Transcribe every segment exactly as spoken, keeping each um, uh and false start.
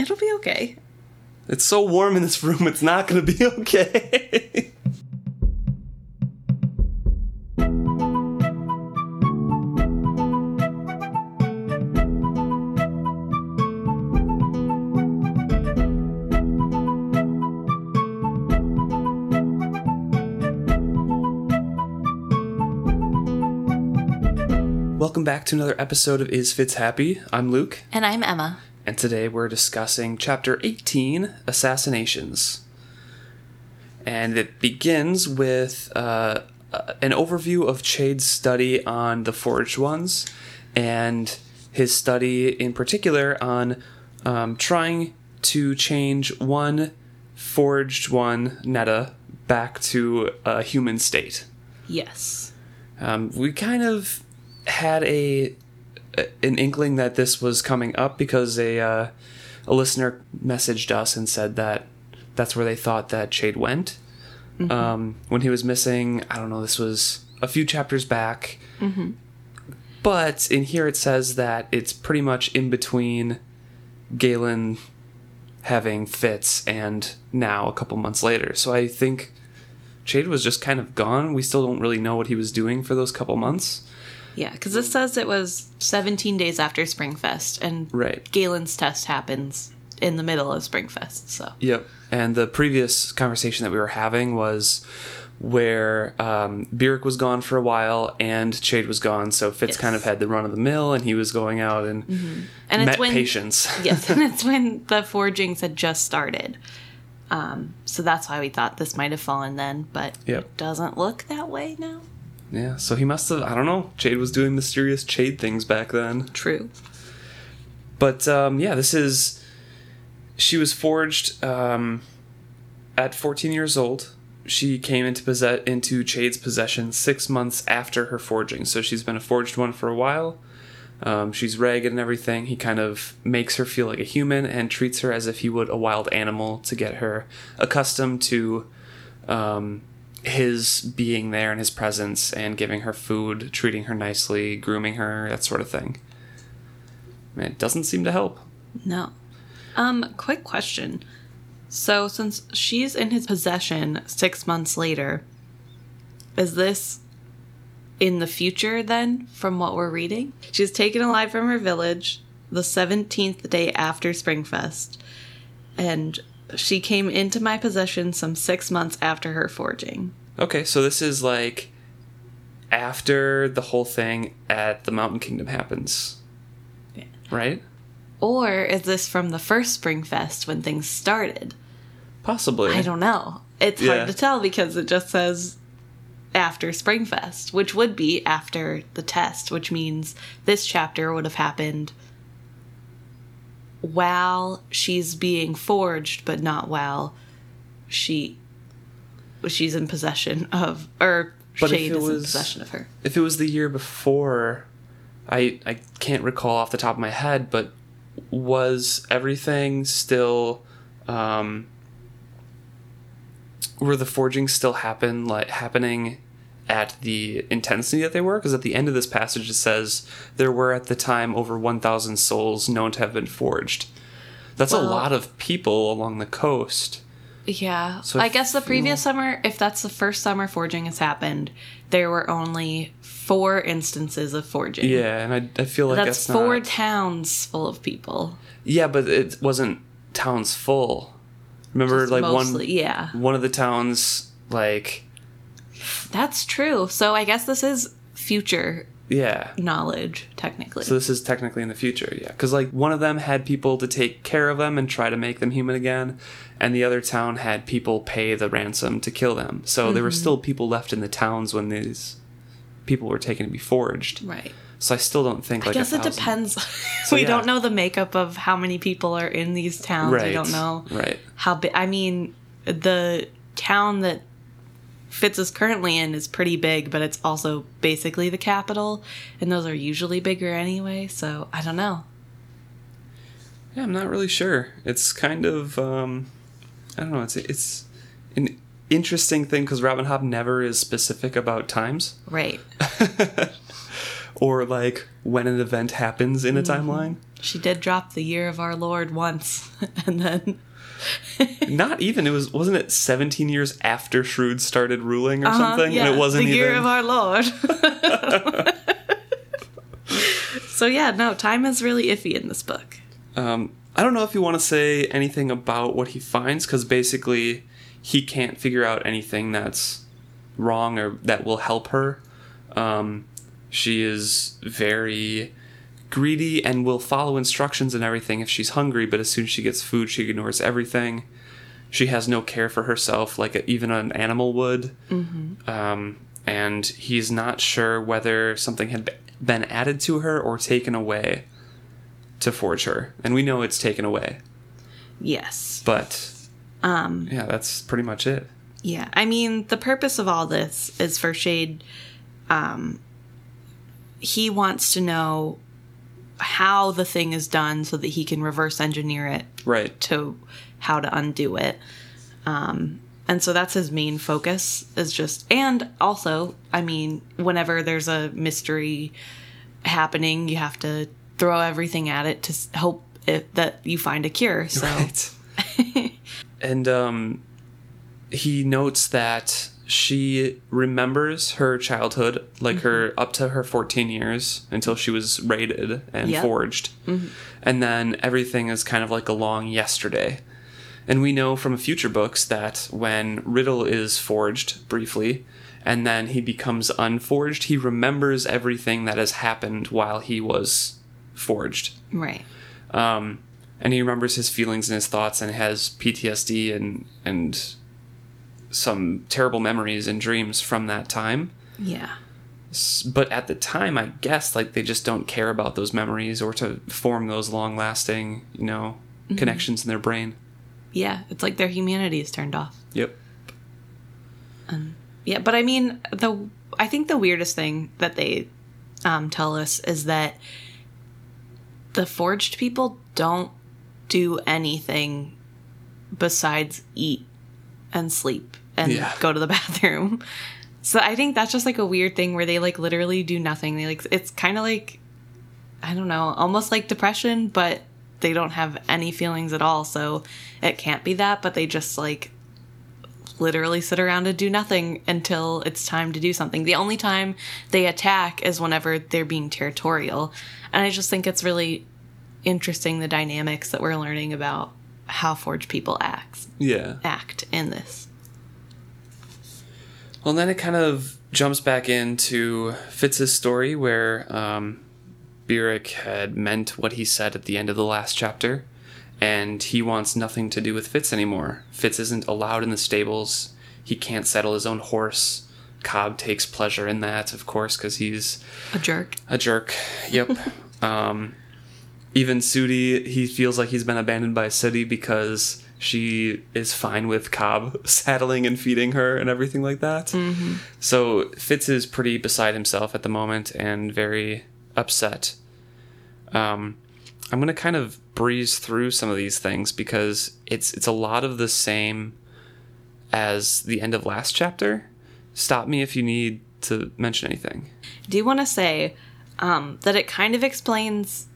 It'll be okay. It's so warm in this room, it's not going to be okay. Welcome back to another episode of Is Fitz Happy? I'm Luke. And I'm Emma. And today we're discussing Chapter eighteen, Assassinations. And it begins with uh, an overview of Chade's study on the Forged Ones, and his study in particular on um, trying to change one Forged One, Netta, back to a human state. Yes. Um, we kind of had a an inkling that this was coming up because a uh, a listener messaged us and said that that's where they thought that Chade went mm-hmm. um, when he was missing. I don't know. This was a few chapters back, mm-hmm. but in here it says that it's pretty much in between Galen having fits and now a couple months later. So I think Chade was just kind of gone. We still don't really know what he was doing for those couple months. Yeah, because this says it was seventeen days after Springfest, and right. Galen's test happens in the middle of Springfest. So yep, and the previous conversation that we were having was where um, Burrich was gone for a while, and Chade was gone, so Fitz yes. kind of had the run of the mill, and he was going out and, mm-hmm. and met it's when, Patience. Yes, and it's when the forgings had just started. Um, so that's why we thought this might have fallen then, but yep. it doesn't look that way now. Yeah, so he must have, I don't know, Chade was doing mysterious Chade things back then. True. But, um, yeah, this is, she was forged um, at fourteen years old. She came into possess- into Chade's possession six months after her forging. So she's been a forged one for a while. Um, she's ragged and everything. He kind of makes her feel like a human and treats her as if he would a wild animal to get her accustomed to Um, his being there and his presence, and giving her food, treating her nicely, grooming her, that sort of thing. It doesn't seem to help. No. Um, quick question. So since she's in his possession six months later, is this in the future then from what we're reading? She's taken alive from her village the seventeenth day after Springfest, and she came into my possession some six months after her forging. Okay, so this is like after the whole thing at the Mountain Kingdom happens, yeah. right? Or is this from the first Springfest when things started? Possibly. I don't know. It's yeah. hard to tell because it just says after Springfest, which would be after the test, which means this chapter would have happened while she's being forged, but not while she she's in possession of, or Chade is in possession of her. If it was the year before, I I can't recall off the top of my head, but was everything still? Um, were the forgings still happen like happening at the intensity that they were? Because at the end of this passage it says there were at the time over one thousand souls known to have been forged. That's well, a lot of people along the coast. Yeah. So I guess the previous summer, if that's the first summer forging has happened, there were only four instances of forging. Yeah, and I, I feel like that's, that's four not towns full of people. Yeah, but it wasn't towns full. Remember, just like mostly, one, yeah. one of the towns, like... That's true. So I guess this is future yeah. knowledge, technically. So this is technically in the future, yeah. Because, like, one of them had people to take care of them and try to make them human again, and the other town had people pay the ransom to kill them. So mm-hmm. there were still people left in the towns when these people were taken to be forged. Right. So I still don't think, like, I guess it depends. So, we yeah. don't know the makeup of how many people are in these towns. Right. We don't know right. how big. I mean, the town that Fitz is currently in is pretty big, but it's also basically the capital, and those are usually bigger anyway, so I don't know. Yeah, I'm not really sure. It's kind of, um, I don't know, it's it's an interesting thing because Robin Hobb never is specific about times. Right. Or, like, when an event happens in a mm-hmm. timeline. She did drop the year of our Lord once, and then... Not even. It was, wasn't it seventeen years after Shrewd started ruling or uh-huh, something? Yeah, and it wasn't the year even... of our Lord. So yeah, no, time is really iffy in this book. Um, I don't know if you want to say anything about what he finds, because basically he can't figure out anything that's wrong or that will help her. Um, she is very... greedy and will follow instructions and everything if she's hungry, but as soon as she gets food, she ignores everything. She has no care for herself, like a, even an animal would. Mm-hmm. Um, and he's not sure whether something had been added to her or taken away to forge her. And we know it's taken away. Yes. But, um, yeah, that's pretty much it. Yeah. I mean, the purpose of all this is for Chade. Um, he wants to know how the thing is done so that he can reverse engineer it right to how to undo it. Um, and so that's his main focus is just, and also, I mean, whenever there's a mystery happening, you have to throw everything at it to hope it, that you find a cure. So, right. And, um, he notes that she remembers her childhood, like mm-hmm. her up to her fourteen years until she was raided and yep. forged. Mm-hmm. And then everything is kind of like a long yesterday. And we know from future books that when Riddle is forged briefly and then he becomes unforged, he remembers everything that has happened while he was forged. Right. Um, and he remembers his feelings and his thoughts and has P T S D and, and, some terrible memories and dreams from that time. Yeah. But at the time, I guess, like, they just don't care about those memories or to form those long-lasting, you know, mm-hmm. connections in their brain. Yeah. It's like their humanity is turned off. Yep. Um, yeah. But I mean, the I think the weirdest thing that they um, tell us is that the forged people don't do anything besides eat and sleep and yeah. go to the bathroom. So I think that's just like a weird thing where they like literally do nothing. They like, it's kind of like, I don't know, almost like depression, but they don't have any feelings at all. So it can't be that, but they just like literally sit around and do nothing until it's time to do something. The only time they attack is whenever they're being territorial. And I just think it's really interesting, the dynamics that we're learning about how forged people act, yeah. act in this. Well, then it kind of jumps back into Fitz's story where um, Burrich had meant what he said at the end of the last chapter, and he wants nothing to do with Fitz anymore. Fitz isn't allowed in the stables. He can't saddle his own horse. Cobb takes pleasure in that, of course, because he's... A jerk. A jerk, yep. um... Even Sooty, he feels like he's been abandoned by Sooty because she is fine with Cobb saddling and feeding her and everything like that. Mm-hmm. So Fitz is pretty beside himself at the moment and very upset. Um, I'm going to kind of breeze through some of these things because it's it's a lot of the same as the end of last chapter. Stop me if you need to mention anything. Do you want to say um, that it kind of explains...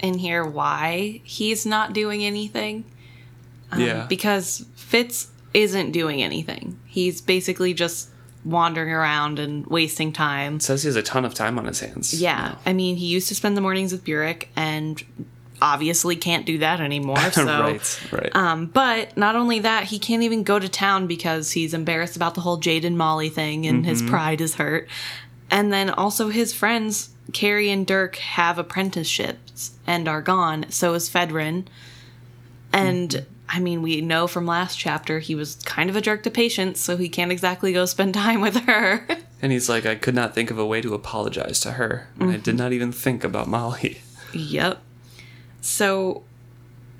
in here why he's not doing anything um, yeah because Fitz isn't doing anything. He's basically just wandering around and wasting time. It says he has a ton of time on his hands. Yeah, no. I mean, he used to spend the mornings with Burrich and obviously can't do that anymore, so right right um but not only that, he can't even go to town because he's embarrassed about the whole Chade and Molly thing and mm-hmm. his pride is hurt. And then also his friends Kerry and Dirk have apprenticeships and are gone. So is Fedrin. And, mm-hmm. I mean, we know from last chapter he was kind of a jerk to Patience, so he can't exactly go spend time with her. And he's like, I could not think of a way to apologize to her. And mm-hmm. I did not even think about Molly. Yep. So,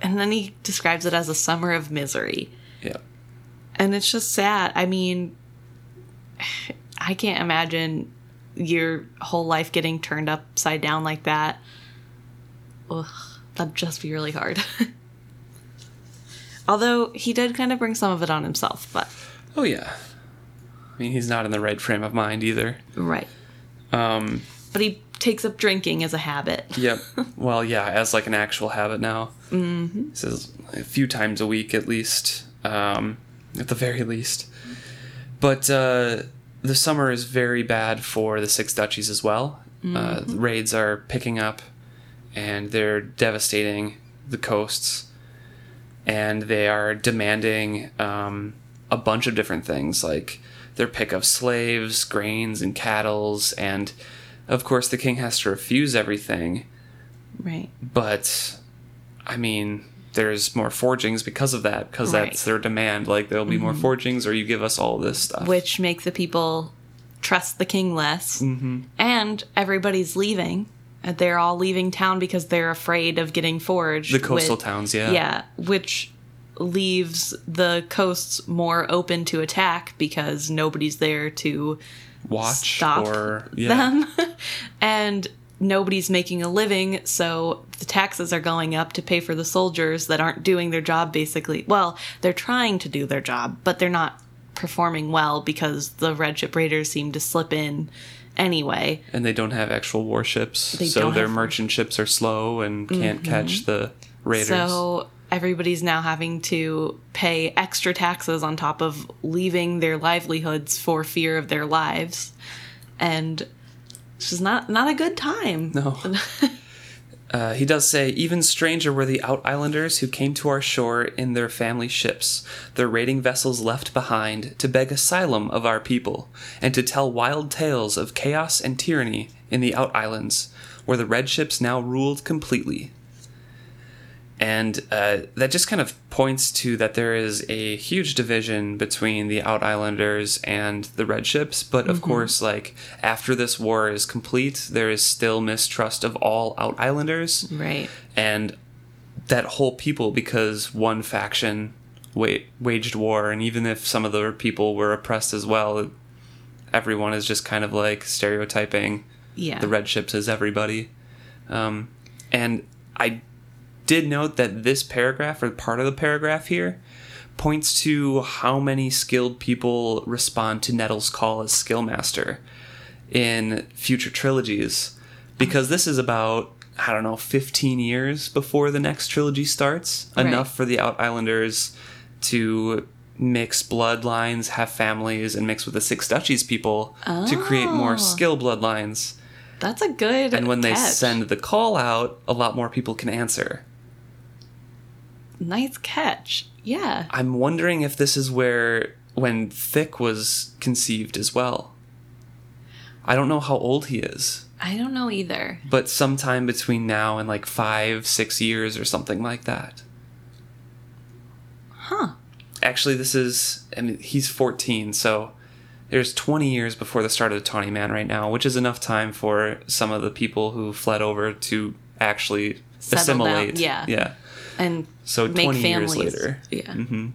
and then he describes it as a summer of misery. Yeah. And it's just sad. I mean, I can't imagine... your whole life getting turned upside down like that. Ugh, that'd just be really hard. Although he did kind of bring some of it on himself, but... Oh, yeah. I mean, he's not in the right frame of mind either. Right. Um, but he takes up drinking as a habit. Yep. Well, yeah, as like an actual habit now. Mm-hmm. He says a few times a week at least, um, at the very least. But uh, the summer is very bad for the Six Duchies as well. Mm-hmm. Uh, the raids are picking up, and they're devastating the coasts, and they are demanding um, a bunch of different things, like their pick of slaves, grains, and cattles, and of course the king has to refuse everything. Right. But, I mean, there's more forgings because of that, because right. that's their demand. Like, there'll be mm-hmm. more forgings, or you give us all this stuff. Which make the people trust the king less, mm-hmm. and everybody's leaving. They're all leaving town because they're afraid of getting forged. The coastal with, towns, yeah. Yeah, which leaves the coasts more open to attack because nobody's there to watch stop or, yeah. them. And nobody's making a living, so the taxes are going up to pay for the soldiers that aren't doing their job, basically. Well, they're trying to do their job, but they're not performing well because the Red Ship Raiders seem to slip in anyway. And they don't have actual warships, they so their have... merchant ships are slow and can't mm-hmm. catch the raiders. So everybody's now having to pay extra taxes on top of leaving their livelihoods for fear of their lives. And this is not, not a good time. No. uh, he does say, even stranger were the Out Islanders who came to our shore in their family ships, their raiding vessels left behind, to beg asylum of our people, and to tell wild tales of chaos and tyranny in the Out Islands, where the Red Ships now ruled completely. And uh, that just kind of points to that there is a huge division between the Out Islanders and the Red Ships. But of mm-hmm. course, like, after this war is complete, there is still mistrust of all Out Islanders. Right. And that whole people, because one faction wa- waged war. And even if some of the people were oppressed as well, everyone is just kind of like stereotyping yeah. the Red Ships as everybody. Um, and I... did note that this paragraph, or part of the paragraph here, points to how many skilled people respond to Nettle's call as skill master in future trilogies, because this is about, I don't know, fifteen years before the next trilogy starts, right. enough for the Out Islanders to mix bloodlines, have families, and mix with the Six Duchies people oh. to create more skill bloodlines. That's a good And when catch. They send the call out, a lot more people can answer. Nice catch. Yeah. I'm wondering if this is where, when Thick was conceived as well. I don't know how old he is. I don't know either. But sometime between now and like five, six years or something like that. Huh. Actually, this is, I mean, he's fourteen, so there's twenty years before the start of the Tawny Man right now, which is enough time for some of the people who fled over to actually settle assimilate. Down. Yeah. Yeah. And so make twenty families. Years later. Yeah. Mm-hmm.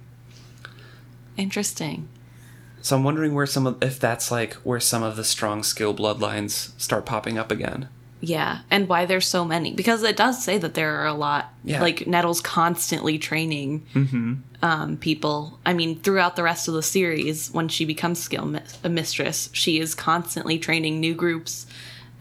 Interesting. So I'm wondering where some of, if that's like where some of the strong skill bloodlines start popping up again. Yeah. And why there's so many. Because it does say that there are a lot. Yeah. Like, Nettle's constantly training mm-hmm. um, people. I mean, throughout the rest of the series, when she becomes skill mi- a mistress, she is constantly training new groups.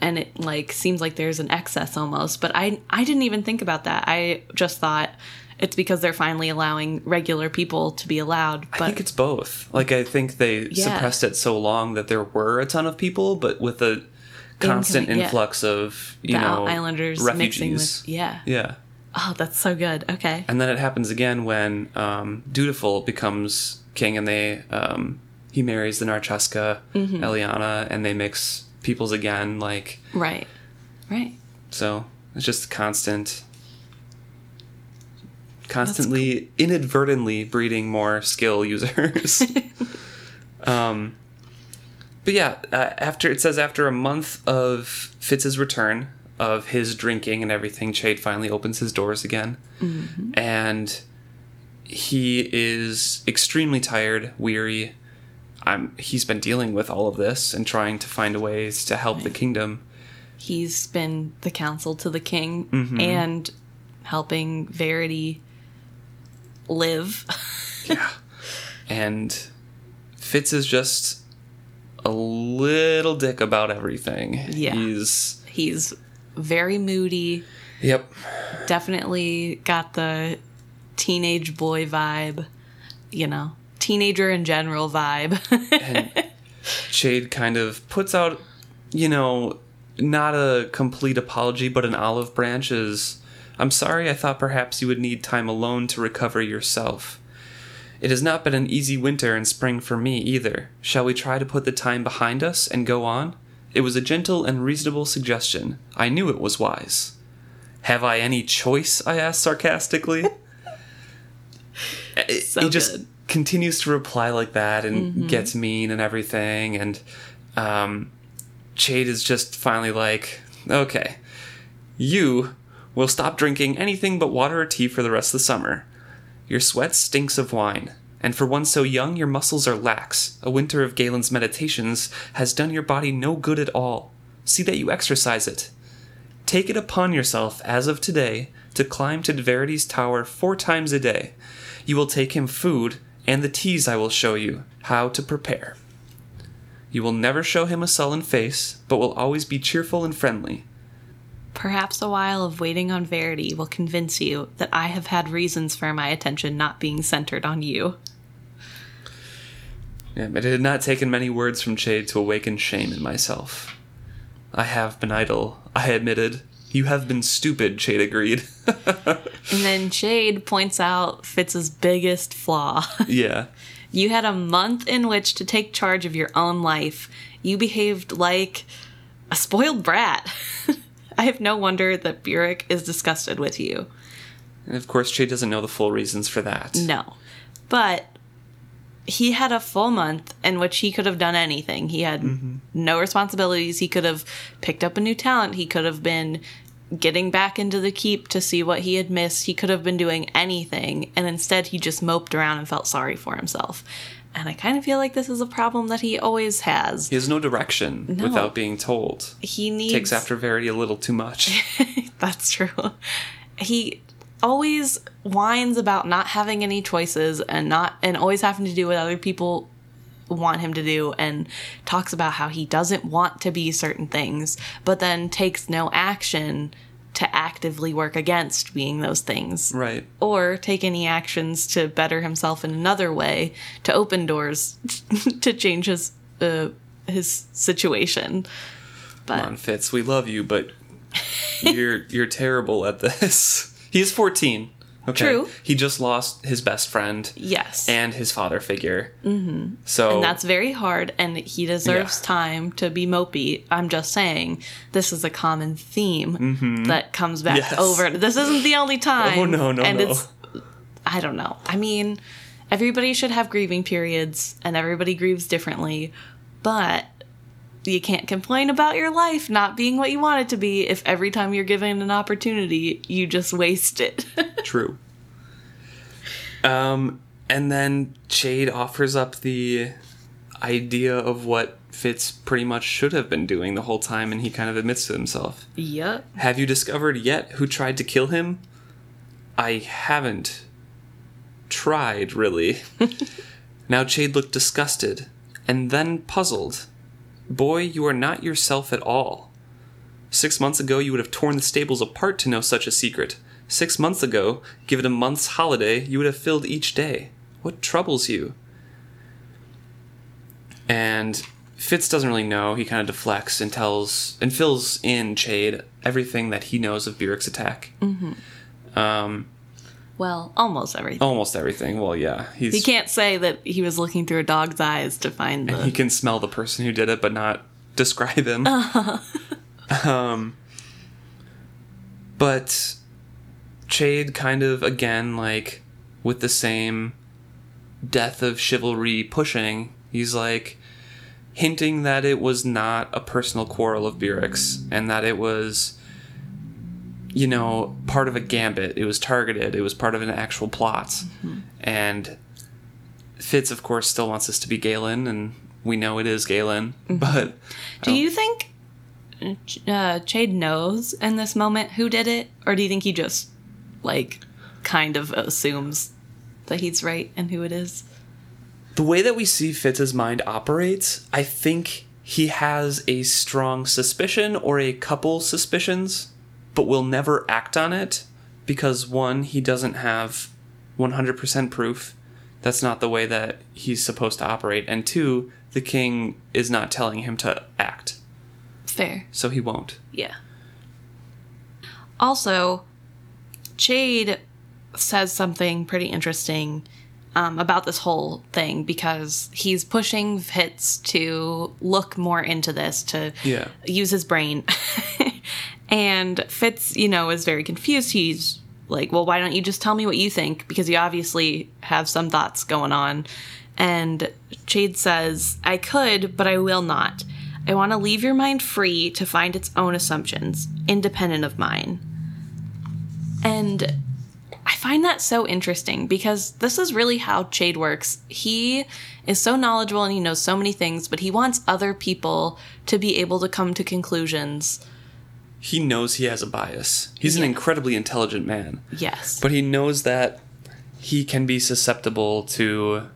And it, like, seems like there's an excess almost. But I I didn't even think about that. I just thought it's because they're finally allowing regular people to be allowed. But I think it's both. Like, I think they yeah. suppressed it so long that there were a ton of people, but with a constant Incoming, influx yeah. of, you the know, Islanders refugees. With, yeah. Yeah. Oh, that's so good. Okay. And then it happens again when um, Dutiful becomes king and they um, he marries the Narchaska, mm-hmm. Eliana, and they mix peoples again, like right right so it's just constant constantly cool. inadvertently breeding more skill users. um but yeah uh, after it says after a month of Fitz's return of his drinking and everything, Chade finally opens his doors again, mm-hmm. and he is extremely tired, weary. I'm, he's been dealing with all of this and trying to find ways to help right. the kingdom. He's been the counsel to the king mm-hmm. and helping Verity live. yeah. And Fitz is just a little dick about everything. Yeah. He's He's very moody. Yep. Definitely got the teenage boy vibe, you know, teenager in general vibe. And Chade kind of puts out, you know, not a complete apology, but an olive branch is, I'm sorry, I thought perhaps you would need time alone to recover yourself. It has not been an easy winter and spring for me either. Shall we try to put the time behind us and go on? It was a gentle and reasonable suggestion. I knew it was wise. Have I any choice? I asked sarcastically. So he just good. continues to reply like that and mm-hmm. gets mean and everything. And um, Chade is just finally like, okay, you will stop drinking anything but water or tea for the rest of the summer. Your sweat stinks of wine. And for one so young, your muscles are lax. A winter of Galen's meditations has done your body no good at all. See that you exercise it. Take it upon yourself, as of today, to climb to Verity's tower four times a day. You will take him food, and the teas I will show you, how to prepare. You will never show him a sullen face, but will always be cheerful and friendly. Perhaps a while of waiting on Verity will convince you that I have had reasons for my attention not being centered on you. Yeah, it had not taken many words from Chade to awaken shame in myself. I have been idle, I admitted. You have been stupid, Chade agreed. And then Chade points out Fitz's biggest flaw. Yeah. You had a month in which to take charge of your own life. You behaved like a spoiled brat. I have no wonder that Burrich is disgusted with you. And of course, Chade doesn't know the full reasons for that. No. But he had a full month in which he could have done anything. He had mm-hmm. no responsibilities. He could have picked up a new talent. He could have been getting back into the keep to see what he had missed. He could have been doing anything. And instead, he just moped around and felt sorry for himself. And I kind of feel like this is a problem that he always has. He has no direction no. without being told. He needs... takes after Verity a little too much. That's true. He... always whines about not having any choices and not and always having to do what other people want him to do, and talks about how he doesn't want to be certain things, but then takes no action to actively work against being those things. Right. Or take any actions to better himself in another way, to open doors, to change his uh, his situation. But, come on, Fitz, we love you, but you're you're terrible at this. He's fourteen. Okay. True. He just lost his best friend. Yes. And his father figure. Mm-hmm. So, and that's very hard, and he deserves yeah. time to be mopey. I'm just saying, this is a common theme mm-hmm. that comes back yes. over. This isn't the only time. Oh, no, no, and no. It's, I don't know. I mean, everybody should have grieving periods, and everybody grieves differently, but you can't complain about your life not being what you want it to be if every time you're given an opportunity, you just waste it. True. Um, and then Chade offers up the idea of what Fitz pretty much should have been doing the whole time, and he kind of admits to himself. Yep. Have you discovered yet who tried to kill him? I haven't tried, really. Now Chade looked disgusted and then puzzled. Boy, you are not yourself at all. Six months ago, you would have torn the stables apart to know such a secret. Six months ago, given a month's holiday, you would have filled each day. What troubles you? And Fitz doesn't really know. He kind of deflects and tells and fills in Chade everything that he knows of Burrich's attack. Mm-hmm. Um, well, almost everything. Almost everything. Well, yeah. He's, he can't say that he was looking through a dog's eyes to find the... And he can smell the person who did it, but not describe him. Uh-huh. um, but Chade kind of, again, like, with the same death of chivalry pushing, he's, like, hinting that it was not a personal quarrel of Burrich's, and that it was... you know, part of a gambit. It was targeted. It was part of an actual plot. Mm-hmm. And Fitz, of course, still wants this to be Galen, and we know it is Galen. Mm-hmm. But do you think uh, Chade knows in this moment who did it? Or do you think he just, like, kind of assumes that he's right and who it is? The way that we see Fitz's mind operates, I think he has a strong suspicion or a couple suspicions, but will never act on it because, one, he doesn't have one hundred percent proof. That's not the way that he's supposed to operate. And two, the king is not telling him to act. Fair. So he won't. Yeah. Also, Chade says something pretty interesting um, about this whole thing because he's pushing Fitz to look more into this, to yeah. use his brain. And Fitz, you know, is very confused. He's like, well, why don't you just tell me what you think? Because you obviously have some thoughts going on. And Chade says, I could, but I will not. I want to leave your mind free to find its own assumptions, independent of mine. And I find that so interesting because this is really how Chade works. He is so knowledgeable and he knows so many things, but he wants other people to be able to come to conclusions. He knows he has a bias. He's yeah. an incredibly intelligent man. Yes. But he knows that he can be susceptible to,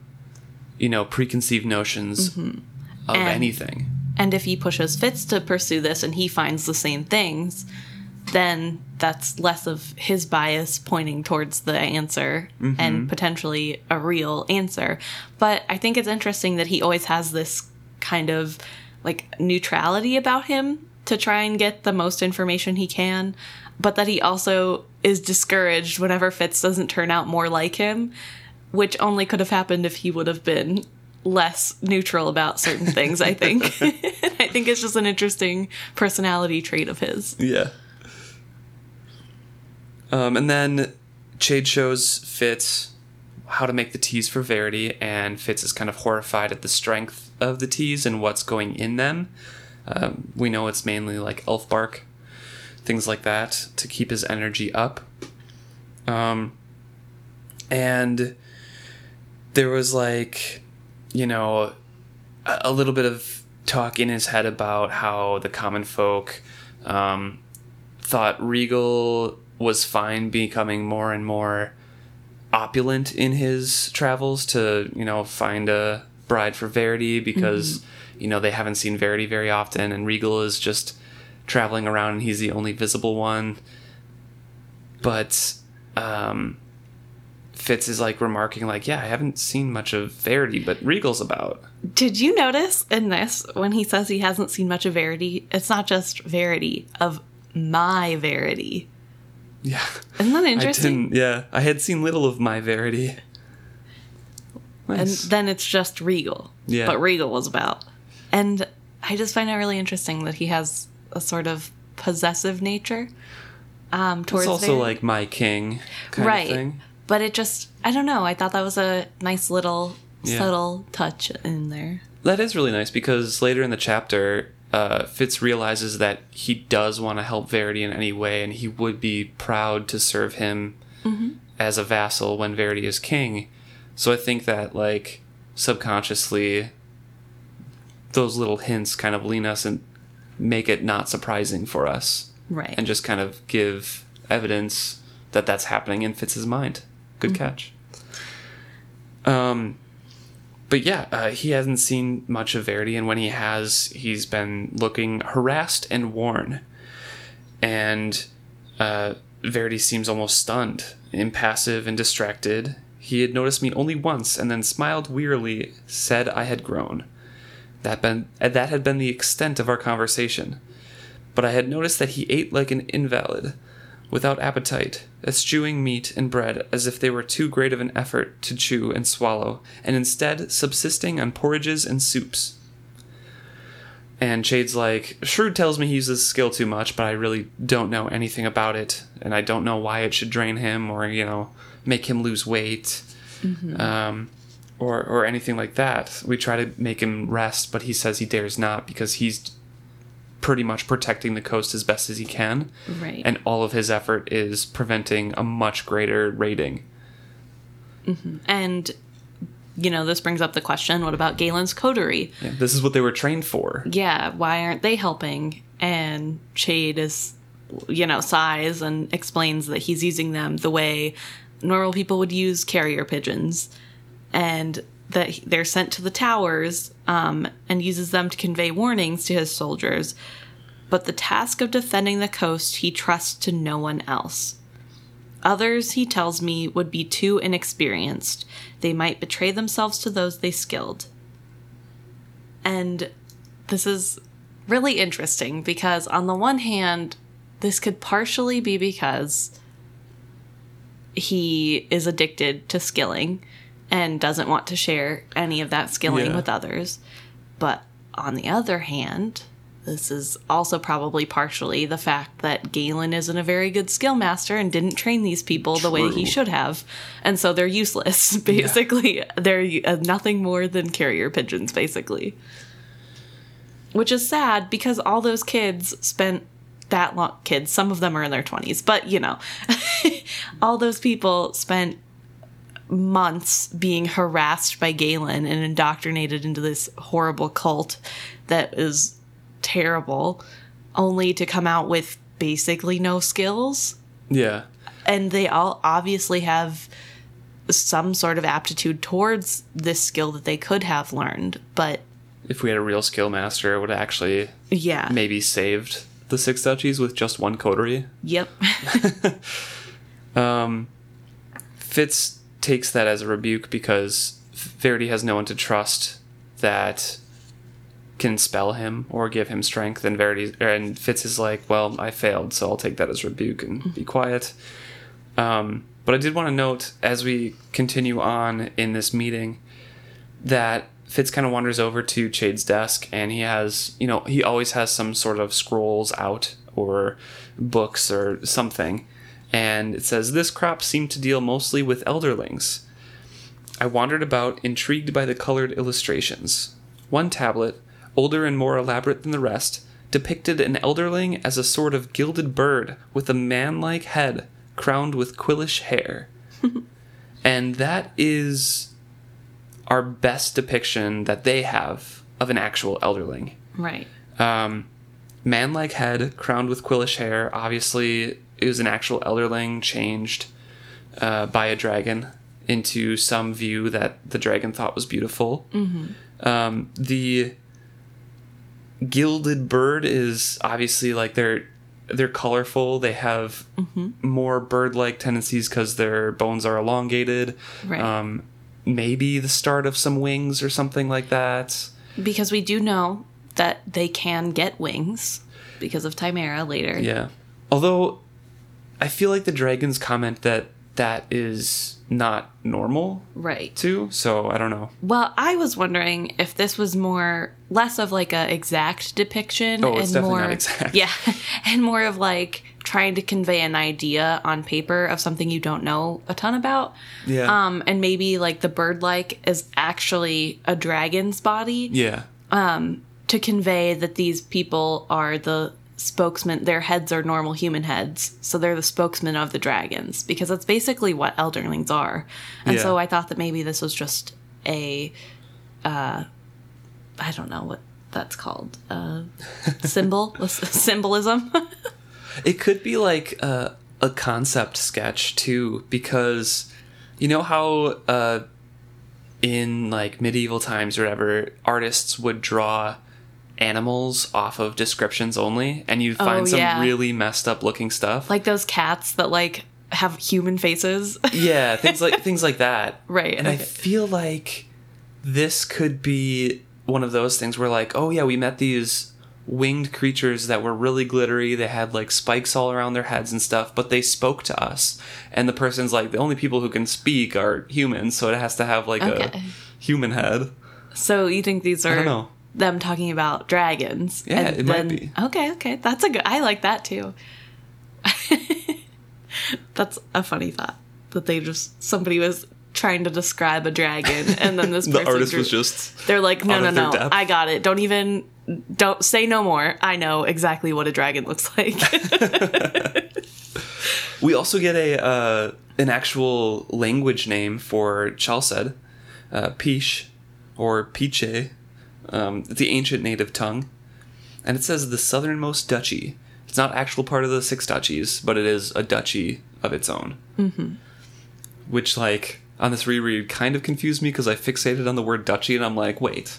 you know, preconceived notions mm-hmm. of and, anything. And if he pushes Fitz to pursue this and he finds the same things, then that's less of his bias pointing towards the answer mm-hmm. and potentially a real answer. But I think it's interesting that he always has this kind of, like, neutrality about him, to try and get the most information he can, but that he also is discouraged whenever Fitz doesn't turn out more like him, which only could have happened if he would have been less neutral about certain things, I think. I think it's just an interesting personality trait of his. Yeah. Um, and then Chade shows Fitz how to make the teas for Verity, and Fitz is kind of horrified at the strength of the teas and what's going in them. Um, we know it's mainly like elf bark, things like that, to keep his energy up. Um, and there was like, you know, a, a little bit of talk in his head about how the common folk um, thought Regal was fine becoming more and more opulent in his travels to, you know, find a bride for Verity because... Mm-hmm. You know, they haven't seen Verity very often, and Regal is just traveling around, and he's the only visible one. But um, Fitz is, like, remarking, like, yeah, I haven't seen much of Verity, but Regal's about. Did you notice in this, when he says he hasn't seen much of Verity, it's not just Verity, of my Verity. Yeah. Isn't that interesting? I didn't, yeah, I had seen little of my Verity. Nice. And then it's just Regal. Yeah. But Regal was about. And I just find it really interesting that he has a sort of possessive nature um, towards It's also Verity. Like my king kind right. of thing. But it just, I don't know, I thought that was a nice little yeah. subtle touch in there. That is really nice because later in the chapter, uh, Fitz realizes that he does want to help Verity in any way and he would be proud to serve him mm-hmm. as a vassal when Verity is king. So I think that, like, subconsciously, those little hints kind of lean us and make it not surprising for us. Right. And just kind of give evidence that that's happening in Fitz's mind. Good mm-hmm. catch. Um, but yeah, uh, he hasn't seen much of Verity, and when he has, he's been looking harassed and worn. And uh, Verity seems almost stunned, impassive and distracted. He had noticed me only once and then smiled wearily, said I had grown. That been that had been the extent of our conversation. But I had noticed that he ate like an invalid, without appetite, eschewing meat and bread as if they were too great of an effort to chew and swallow, and instead subsisting on porridges and soups. And Chade's like, Shrewd tells me he uses skill too much, but I really don't know anything about it, and I don't know why it should drain him or, you know, make him lose weight mm-hmm. um, or or anything like that. We try to make him rest, but he says he dares not because he's pretty much protecting the coast as best as he can. Right. And all of his effort is preventing a much greater raiding. Mm-hmm. And, you know, this brings up the question, what about Galen's coterie? Yeah, this is what they were trained for. Yeah, why aren't they helping? And Chade is, you know, sighs and explains that he's using them the way normal people would use carrier pigeons. And that they're sent to the towers um, and uses them to convey warnings to his soldiers. But the task of defending the coast he trusts to no one else. Others, he tells me, would be too inexperienced. They might betray themselves to those they skilled. And this is really interesting because on the one hand, this could partially be because he is addicted to skilling and doesn't want to share any of that skilling yeah. with others. But on the other hand, this is also probably partially the fact that Galen isn't a very good skill master and didn't train these people True. the way he should have. And so they're useless, basically. Yeah. They're nothing more than carrier pigeons, basically. Which is sad because all those kids spent that long... Kids, some of them are in their twenties, but, you know. All those people spent months being harassed by Galen and indoctrinated into this horrible cult that is... terrible, only to come out with basically no skills. Yeah. And they all obviously have some sort of aptitude towards this skill that they could have learned, but... If we had a real skill master, it would actually yeah. maybe saved the Six Duchies with just one coterie. Yep. um, Fitz takes that as a rebuke because Verity has no one to trust that... can spell him or give him strength, and Verity and Fitz is like, well, I failed, so I'll take that as rebuke and be quiet. Um, but I did want to note as we continue on in this meeting that Fitz kind of wanders over to Chade's desk, and he has, you know, he always has some sort of scrolls out or books or something, and it says, "This crop seemed to deal mostly with elderlings. I wandered about, intrigued by the colored illustrations. One tablet, older and more elaborate than the rest, depicted an elderling as a sort of gilded bird with a man-like head crowned with quillish hair." And that is our best depiction that they have of an actual elderling. Right. Um, man-like head crowned with quillish hair. Obviously, it was an actual elderling changed uh, by a dragon into some view that the dragon thought was beautiful. Mm-hmm. Um, the... gilded bird is obviously like they're they're colorful. They have mm-hmm. more bird-like tendencies because their bones are elongated. Right. Um, maybe the start of some wings or something like that. Because we do know that they can get wings because of Chimera later. Yeah. Although I feel like the dragons comment that that is not normal. Right. Too. So I don't know. Well, I was wondering if this was more... less of like a exact depiction oh, it's and definitely more not exact. Yeah, and more of like trying to convey an idea on paper of something you don't know a ton about. Yeah. Um and maybe like the bird like is actually a dragon's body. Yeah. Um to convey that these people are the spokesman, their heads are normal human heads, so they're the spokesman of the dragons, because that's basically what elderlings are. And yeah. so I thought that maybe this was just a uh I don't know what that's called. Uh, symbol? Symbolism? It could be like a, a concept sketch, too, because you know how uh, in like medieval times or whatever, artists would draw animals off of descriptions only, and you'd find oh, some yeah. really messed up looking stuff. Like those cats that like have human faces? Yeah, things like things like that. Right. And okay. I feel like this could be... one of those things where like, oh yeah, we met these winged creatures that were really glittery. They had like spikes all around their heads and stuff, but they spoke to us. And the person's like, the only people who can speak are humans, so it has to have like okay. a human head. So you think these are I don't know. them talking about dragons? Yeah, and it then, might be. Okay, okay, that's a good. I like that too. That's a funny thought that they just somebody was. trying to describe a dragon, and then this person the artist drew, was just they're like no no no depth. I got it, don't even don't say no more, I know exactly what a dragon looks like. We also get a uh an actual language name for Chalced, uh Pish or Piche, um the ancient native tongue, and it says the southernmost duchy. It's not actual part of the Six Duchies, but it is a duchy of its own. Mm-hmm. Which like on this reread kind of confused me because I fixated on the word duchy and I'm like, wait.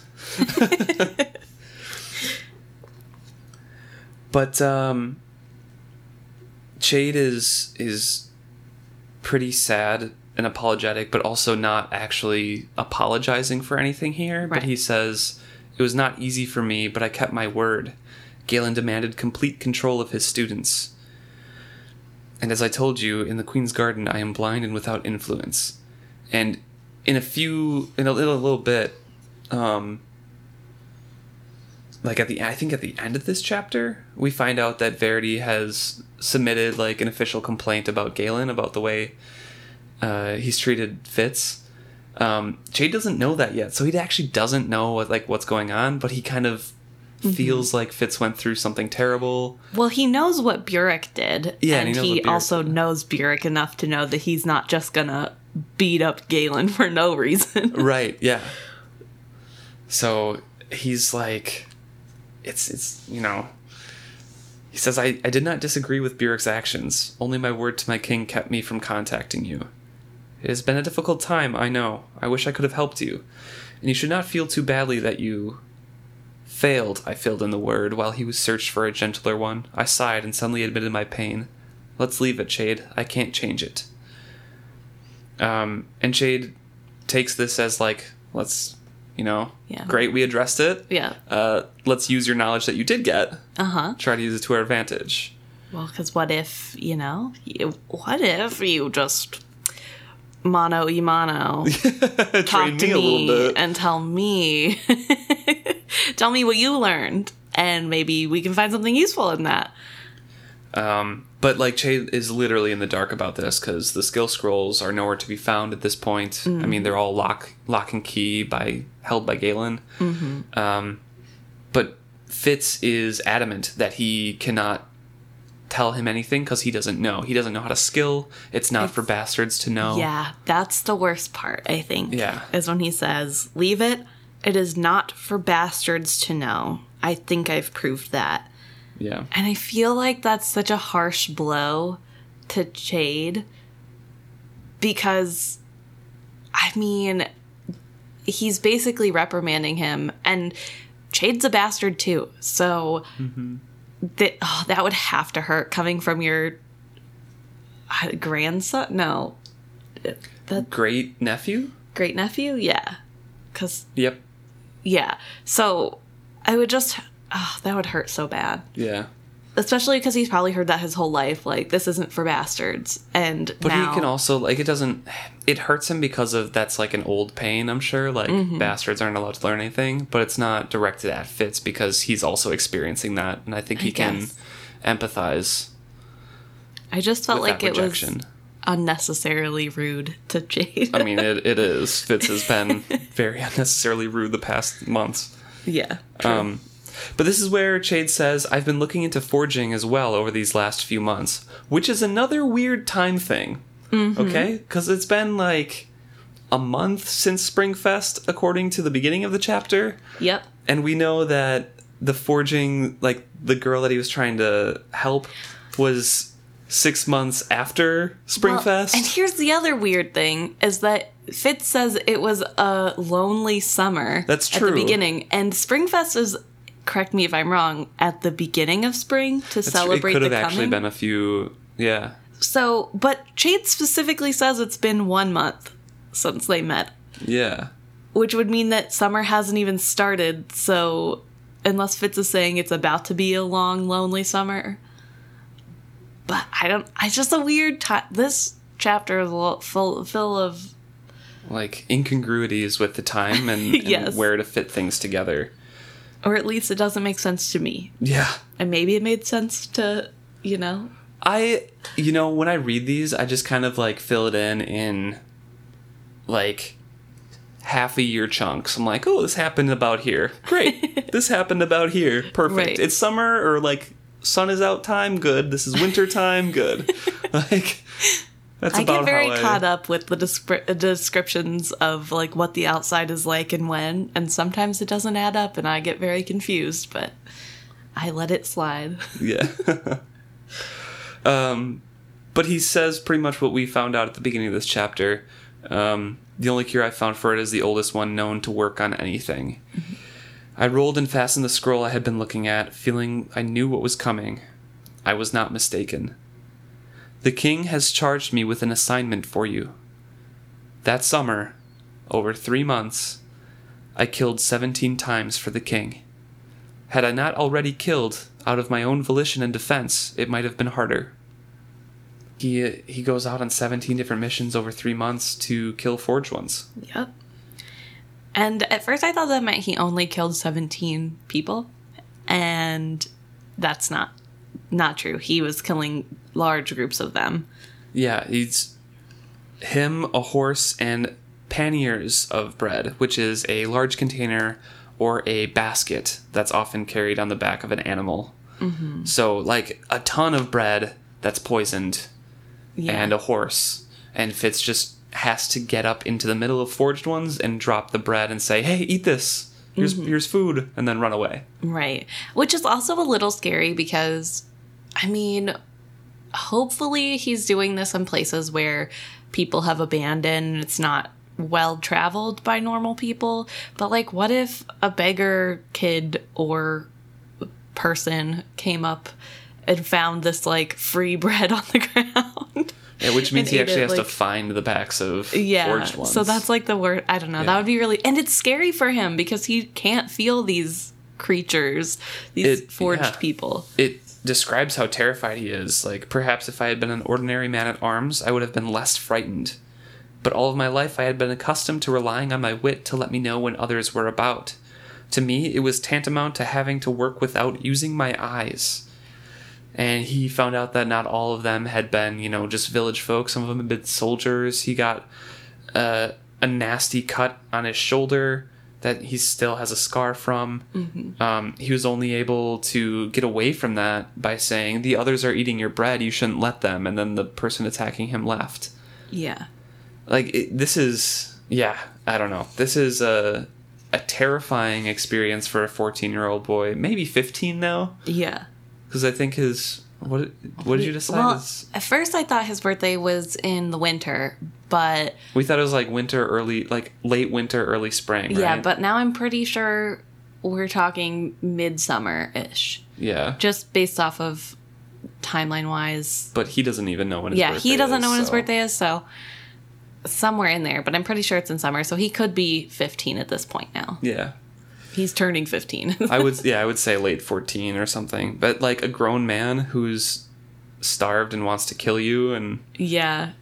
But um, Chade is is pretty sad and apologetic, but also not actually apologizing for anything here. Right. But he says, "It was not easy for me, but I kept my word. Galen demanded complete control of his students. And as I told you, in the Queen's Garden, I am blind and without influence." And in a few, in a little, a little bit, um, like at the, I think at the end of this chapter, we find out that Verity has submitted like an official complaint about Galen, about the way uh, he's treated Fitz. Um, Chade doesn't know that yet, so he actually doesn't know what, like what's going on, but he kind of mm-hmm. feels like Fitz went through something terrible. Well, he knows what Burrich did. Yeah, and, and he, knows he also did. knows Burrich enough to know that he's not just gonna beat up Galen for no reason. Right, yeah. So he's like, it's, it's you know, he says, I, I did not disagree with Burrich's actions. Only my word to my king kept me from contacting you. It has been a difficult time, I know. I wish I could have helped you. And you should not feel too badly that you failed, I filled in the word, while he was searched for a gentler one. I sighed and suddenly admitted my pain. Let's leave it, Chade. I can't change it. Um, and Chade takes this as like, let's, you know, yeah. great, we addressed it. Yeah. Uh, let's use your knowledge that you did get. Uh-huh. Try to use it to our advantage. Well, because what if, you know, you, what if you just... Mono e mono. Talk to me and tell me. Tell me what you learned, and maybe we can find something useful in that. Um, but like Chade is literally in the dark about this because the skill scrolls are nowhere to be found at this point. Mm-hmm. I mean, they're all lock, lock and key by held by Galen. Mm-hmm. Um, but Fitz is adamant that he cannot tell him anything because he doesn't know. He doesn't know how to skill. It's not it's, for bastards to know. Yeah, that's the worst part, I think. Yeah. Is when he says, leave it. It is not for bastards to know. I think I've proved that. Yeah. And I feel like that's such a harsh blow to Chade because, I mean, he's basically reprimanding him. And Chade's a bastard, too. So... Mm-hmm. That, oh, that would have to hurt coming from your grandson? No. The great nephew? Great nephew? Yeah. Cause, yep. Yeah. So I would just, oh, that would hurt so bad. Yeah. Especially because he's probably heard that his whole life. Like, this isn't for bastards. And But now, he can also, like, it doesn't, it hurts him because of that's like an old pain, I'm sure. Like, mm-hmm. bastards aren't allowed to learn anything. But it's not directed at Fitz because he's also experiencing that. And I think he I can guess. empathize. I just felt like it rejection. was unnecessarily rude to Chade. I mean, it, it is. Fitz has been very unnecessarily rude the past months. Yeah. True. Um. But this is where Chade says, I've been looking into forging as well over these last few months, which is another weird time thing, mm-hmm. okay? Because it's been like a month since Springfest, according to the beginning of the chapter. Yep. And we know that the forging, like the girl that he was trying to help was six months after Springfest. Well, and here's the other weird thing is that Fitz says it was a lonely summer. That's true. At the beginning. And Springfest is... correct me if I'm wrong, at the beginning of spring to it's, celebrate the coming. It could have actually been a few, yeah. So, but Chade specifically says it's been one month since they met. Yeah. Which would mean that summer hasn't even started, so unless Fitz is saying it's about to be a long, lonely summer. But I don't, it's just a weird time. This chapter is full, full of... like incongruities with the time and, yes. and where to fit things together. Or at least it doesn't make sense to me. Yeah. And maybe it made sense to, you know. I, you know, when I read these, I just kind of like fill it in in like half a year chunks. I'm like, oh, this happened about here. Great. This happened about here. Perfect. Right. It's summer or like sun is out time. Good. This is winter time. Good. Like, that's I about how I... get very caught up with the descri- descriptions of, like, what the outside is like and when, and sometimes it doesn't add up, and I get very confused, but I let it slide. Yeah. um, but he says pretty much what we found out at the beginning of this chapter, Um, the only cure I found for it is the oldest one known to work on anything. Mm-hmm. I rolled and fastened the scroll I had been looking at, feeling I knew what was coming. I was not mistaken. The king has charged me with an assignment for you. That summer, over three months, I killed seventeen times for the king. Had I not already killed, out of my own volition and defense, it might have been harder. He uh, he goes out on seventeen different missions over three months to kill Forged Ones. Yep. And at first I thought that meant he only killed seventeen people, and that's not not true. He was killing large groups of them. Yeah, he's him, a horse, and panniers of bread, which is a large container or a basket that's often carried on the back of an animal. Mm-hmm. So, like, a ton of bread that's poisoned, yeah, and a horse. And Fitz just has to get up into the middle of Forged Ones and drop the bread and say, hey, eat this. Here's, mm-hmm. here's food. And then run away. Right. Which is also a little scary because, I mean, hopefully he's doing this in places where people have abandoned. It's not well traveled by normal people. But, like, what if a beggar kid or person came up and found this, like, free bread on the ground? Yeah, which means he actually it, has like, to find the backs of yeah, Forged Ones. So that's, like, the word. I don't know. Yeah. That would be really... And it's scary for him because he can't feel these creatures, these it, forged yeah. people. It describes how terrified he is. Like, perhaps if I had been an ordinary man-at-arms, I would have been less frightened. But all of my life I had been accustomed to relying on my wit to let me know when others were about. To me, it was tantamount to having to work without using my eyes. And he found out that not all of them had been, you know, just village folk. Some of them had been soldiers. He got uh, a nasty cut on his shoulder that he still has a scar from. Mm-hmm. Um, he was only able to get away from that by saying, the others are eating your bread, you shouldn't let them. And then the person attacking him left. Yeah. Like, it, this is, yeah, I don't know. This is a a terrifying experience for a fourteen-year-old boy. Maybe fifteen now. Yeah. Because I think his, what what did you decide? Well, his, at first I thought his birthday was in the winter, but... We thought it was like winter, early, like late winter, early spring, right? Yeah, but now I'm pretty sure we're talking midsummer-ish. Yeah. Just based off of timeline-wise. But he doesn't even know when his yeah, birthday is. Yeah, he doesn't is, know when so. his birthday is, so somewhere in there, but I'm pretty sure it's in summer, so he could be fifteen at this point now. Yeah. He's turning fifteen. I would, yeah, I would say late fourteen or something. But, like, a grown man who's starved and wants to kill you and... Yeah,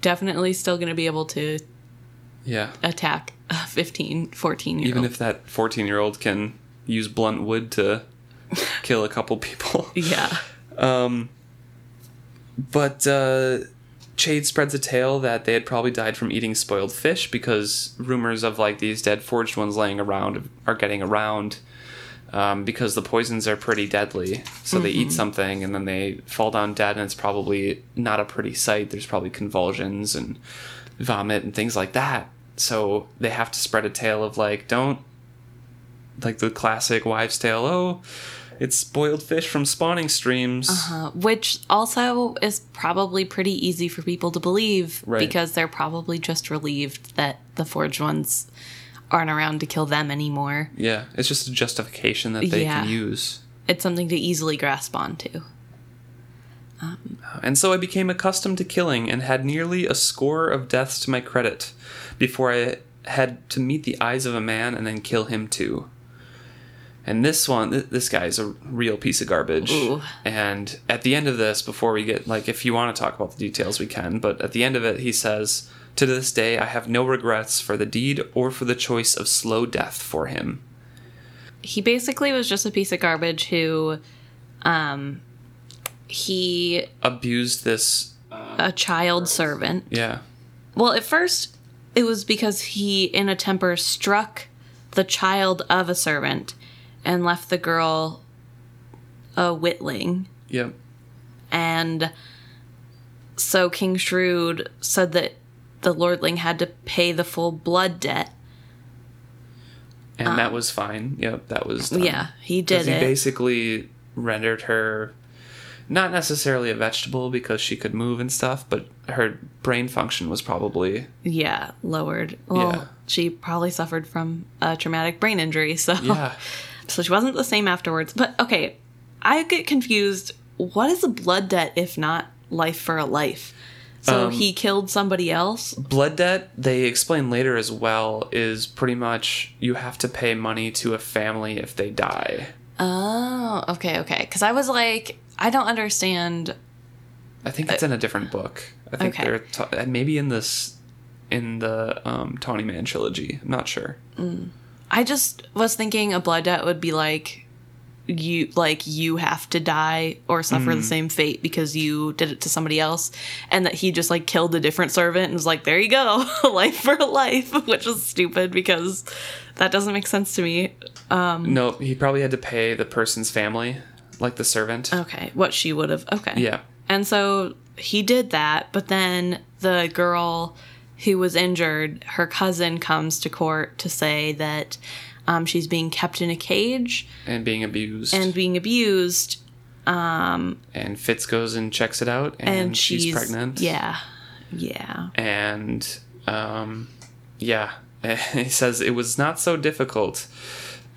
definitely still going to be able to yeah. attack a fifteen, fourteen-year-old. Even if that fourteen-year-old can use blunt wood to kill a couple people. Yeah. Um, but uh, Chade spreads a tale that they had probably died from eating spoiled fish because rumors of, like, these dead Forged Ones laying around are getting around um, because the poisons are pretty deadly. So mm-hmm. they eat something and then they fall down dead, and it's probably not a pretty sight. There's probably convulsions and vomit and things like that. So they have to spread a tale of, like, don't, like the classic wives' tale, oh... it's spoiled fish from spawning streams. Uh-huh. Which also is probably pretty easy for people to believe. Right. Because they're probably just relieved that the Forged Ones aren't around to kill them anymore. Yeah. It's just a justification that they yeah. can use. It's something to easily grasp onto. Um, and so I became accustomed to killing and had nearly a score of deaths to my credit before I had to meet the eyes of a man and then kill him too. And this one, th- this guy is a real piece of garbage. Ooh. And at the end of this, before we get, like, if you want to talk about the details, we can. But at the end of it, he says, to this day, I have no regrets for the deed or for the choice of slow death for him. He basically was just a piece of garbage who, um, he... abused this... Uh, a child girls. servant. Yeah. Well, at first, it was because he, in a temper, struck the child of a servant and left the girl a witling. Yep. And so King Shrewd said that the lordling had to pay the full blood debt. And um, that was fine. Yep, that was done. Yeah, he did it. He basically rendered her not necessarily a vegetable because she could move and stuff, but her brain function was probably... Yeah, lowered. Well, yeah. She probably suffered from a traumatic brain injury, so... Yeah. So she wasn't the same afterwards. But, okay, I get confused. What is a blood debt if not life for a life? So um, he killed somebody else? Blood debt, they explain later as well, is pretty much you have to pay money to a family if they die. Oh, okay, okay. Because I was like, I don't understand. I think it's uh, in a different book. I think okay. they're ta- maybe in this, in the um, Tawny Man trilogy. I'm not sure. Mm. I just was thinking a blood debt would be like you, like you have to die or suffer mm. the same fate because you did it to somebody else, and that he just like killed a different servant and was like, there you go, life for life, which is stupid because that doesn't make sense to me. Um, no, he probably had to pay the person's family, like the servant. Okay, what she would have. Okay. Yeah. And so he did that, but then the girl who was injured, her cousin comes to court to say that um, she's being kept in a cage. And being abused. And being abused. Um, and Fitz goes and checks it out, and, and she's, she's pregnant. Yeah. Yeah. And, um, yeah. He says, it was not so difficult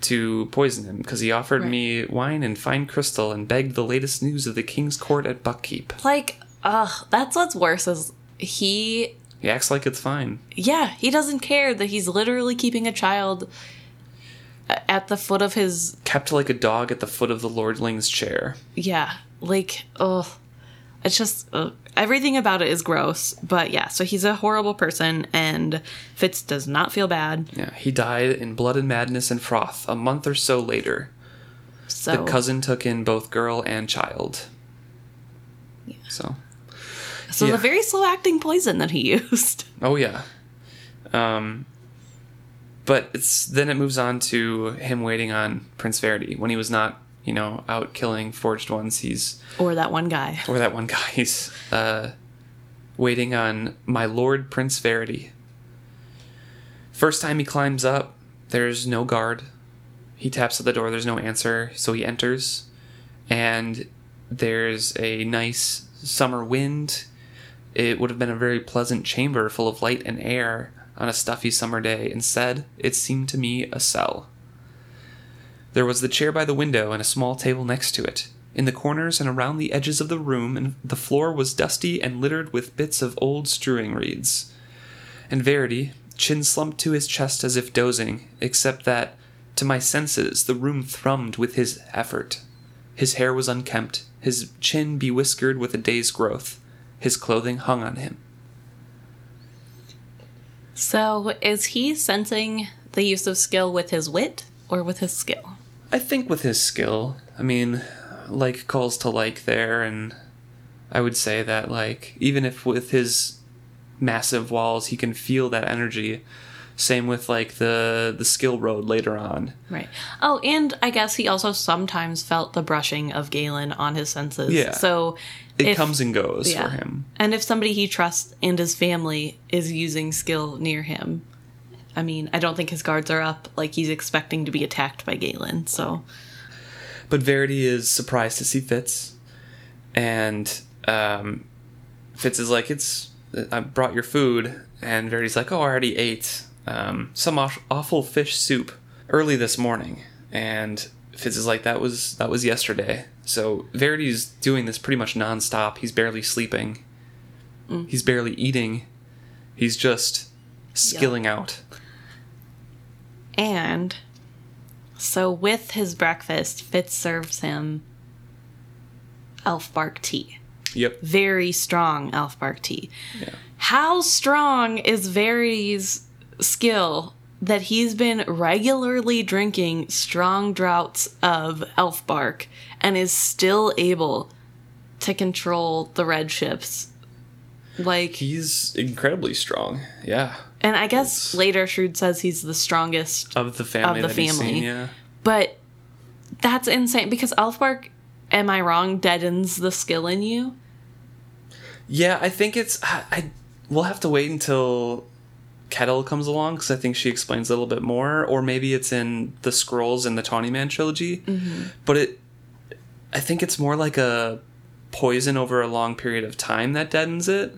to poison him because he offered right. me wine and fine crystal and begged the latest news of the king's court at Buckkeep. Like, ugh, that's what's worse is he... He acts like it's fine. Yeah, he doesn't care that he's literally keeping a child at the foot of his... Kept like a dog at the foot of the lordling's chair. Yeah, like, ugh. It's just... Ugh. Everything about it is gross, but yeah, so he's a horrible person, and Fitz does not feel bad. Yeah, he died in blood and madness and froth a month or so later. So the cousin took in both girl and child. Yeah. So, so yeah. The very slow-acting poison that he used. Oh, yeah. Um, but it's then it moves on to him waiting on Prince Verity when he was not... You know, out killing Forged Ones, he's... Or that one guy. Or that one guy. He's uh, waiting on my lord, Prince Verity. First time he climbs up, there's no guard. He taps at the door, there's no answer, so he enters. And there's a nice summer wind. It would have been a very pleasant chamber full of light and air on a stuffy summer day. Instead, it seemed to me a cell. There was the chair by the window and a small table next to it. In the corners and around the edges of the room, and the floor was dusty and littered with bits of old strewing reeds. And Verity, chin slumped to his chest as if dozing, except that, to my senses, the room thrummed with his effort. His hair was unkempt, his chin bewhiskered with a day's growth. His clothing hung on him. So, is he sensing the use of skill with his wit or with his skill? I think with his skill. I mean, like calls to like there, and I would say that, like, even if with his massive walls, he can feel that energy. Same with, like, the, the skill road later on. Right. Oh, and I guess he also sometimes felt the brushing of Galen on his senses. Yeah. So It if, comes and goes yeah. for him. And if somebody he trusts and his family is using skill near him, I mean, I don't think his guards are up. Like, he's expecting to be attacked by Galen, so... But Verity is surprised to see Fitz. And um, Fitz is like, it's... I brought your food. And Verity's like, oh, I already ate um, some aw- awful fish soup early this morning. And Fitz is like, that was that was yesterday. So Verity's doing this pretty much nonstop. He's barely sleeping. Mm. He's barely eating. He's just skilling yep. out. And so with his breakfast, Fitz serves him elf bark tea. Yep. Very strong elf bark tea. Yeah. How strong is Verity's skill that he's been regularly drinking strong draughts of elf bark and is still able to control the red ships? Like, he's incredibly strong. Yeah. And I guess it's, later Shrewd says he's the strongest of the family. Of the family. He's seen, yeah. But that's insane because Elfbark, am I wrong, deadens the skill in you? Yeah, I think it's... I, I We'll have to wait until Kettle comes along because I think she explains a little bit more. Or maybe it's in the Scrolls in the Tawny Man trilogy. Mm-hmm. But it, I think it's more like a poison over a long period of time that deadens it,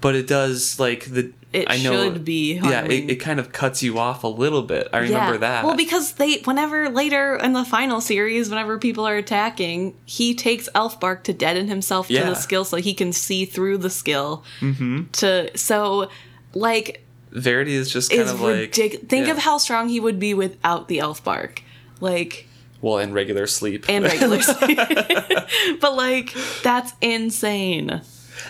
but it does, like, the it I know, should be harming. Yeah, it, it kind of cuts you off a little bit. I remember yeah. that. Well, because they, whenever later in the final series, whenever people are attacking, he takes elf bark to deaden himself yeah. to the skill so he can see through the skill. Mm-hmm. To so, like, Verity is just kind is of like ridic- think yeah. of how strong he would be without the elf bark, like. Well, and regular sleep. And regular sleep. But, like, that's insane.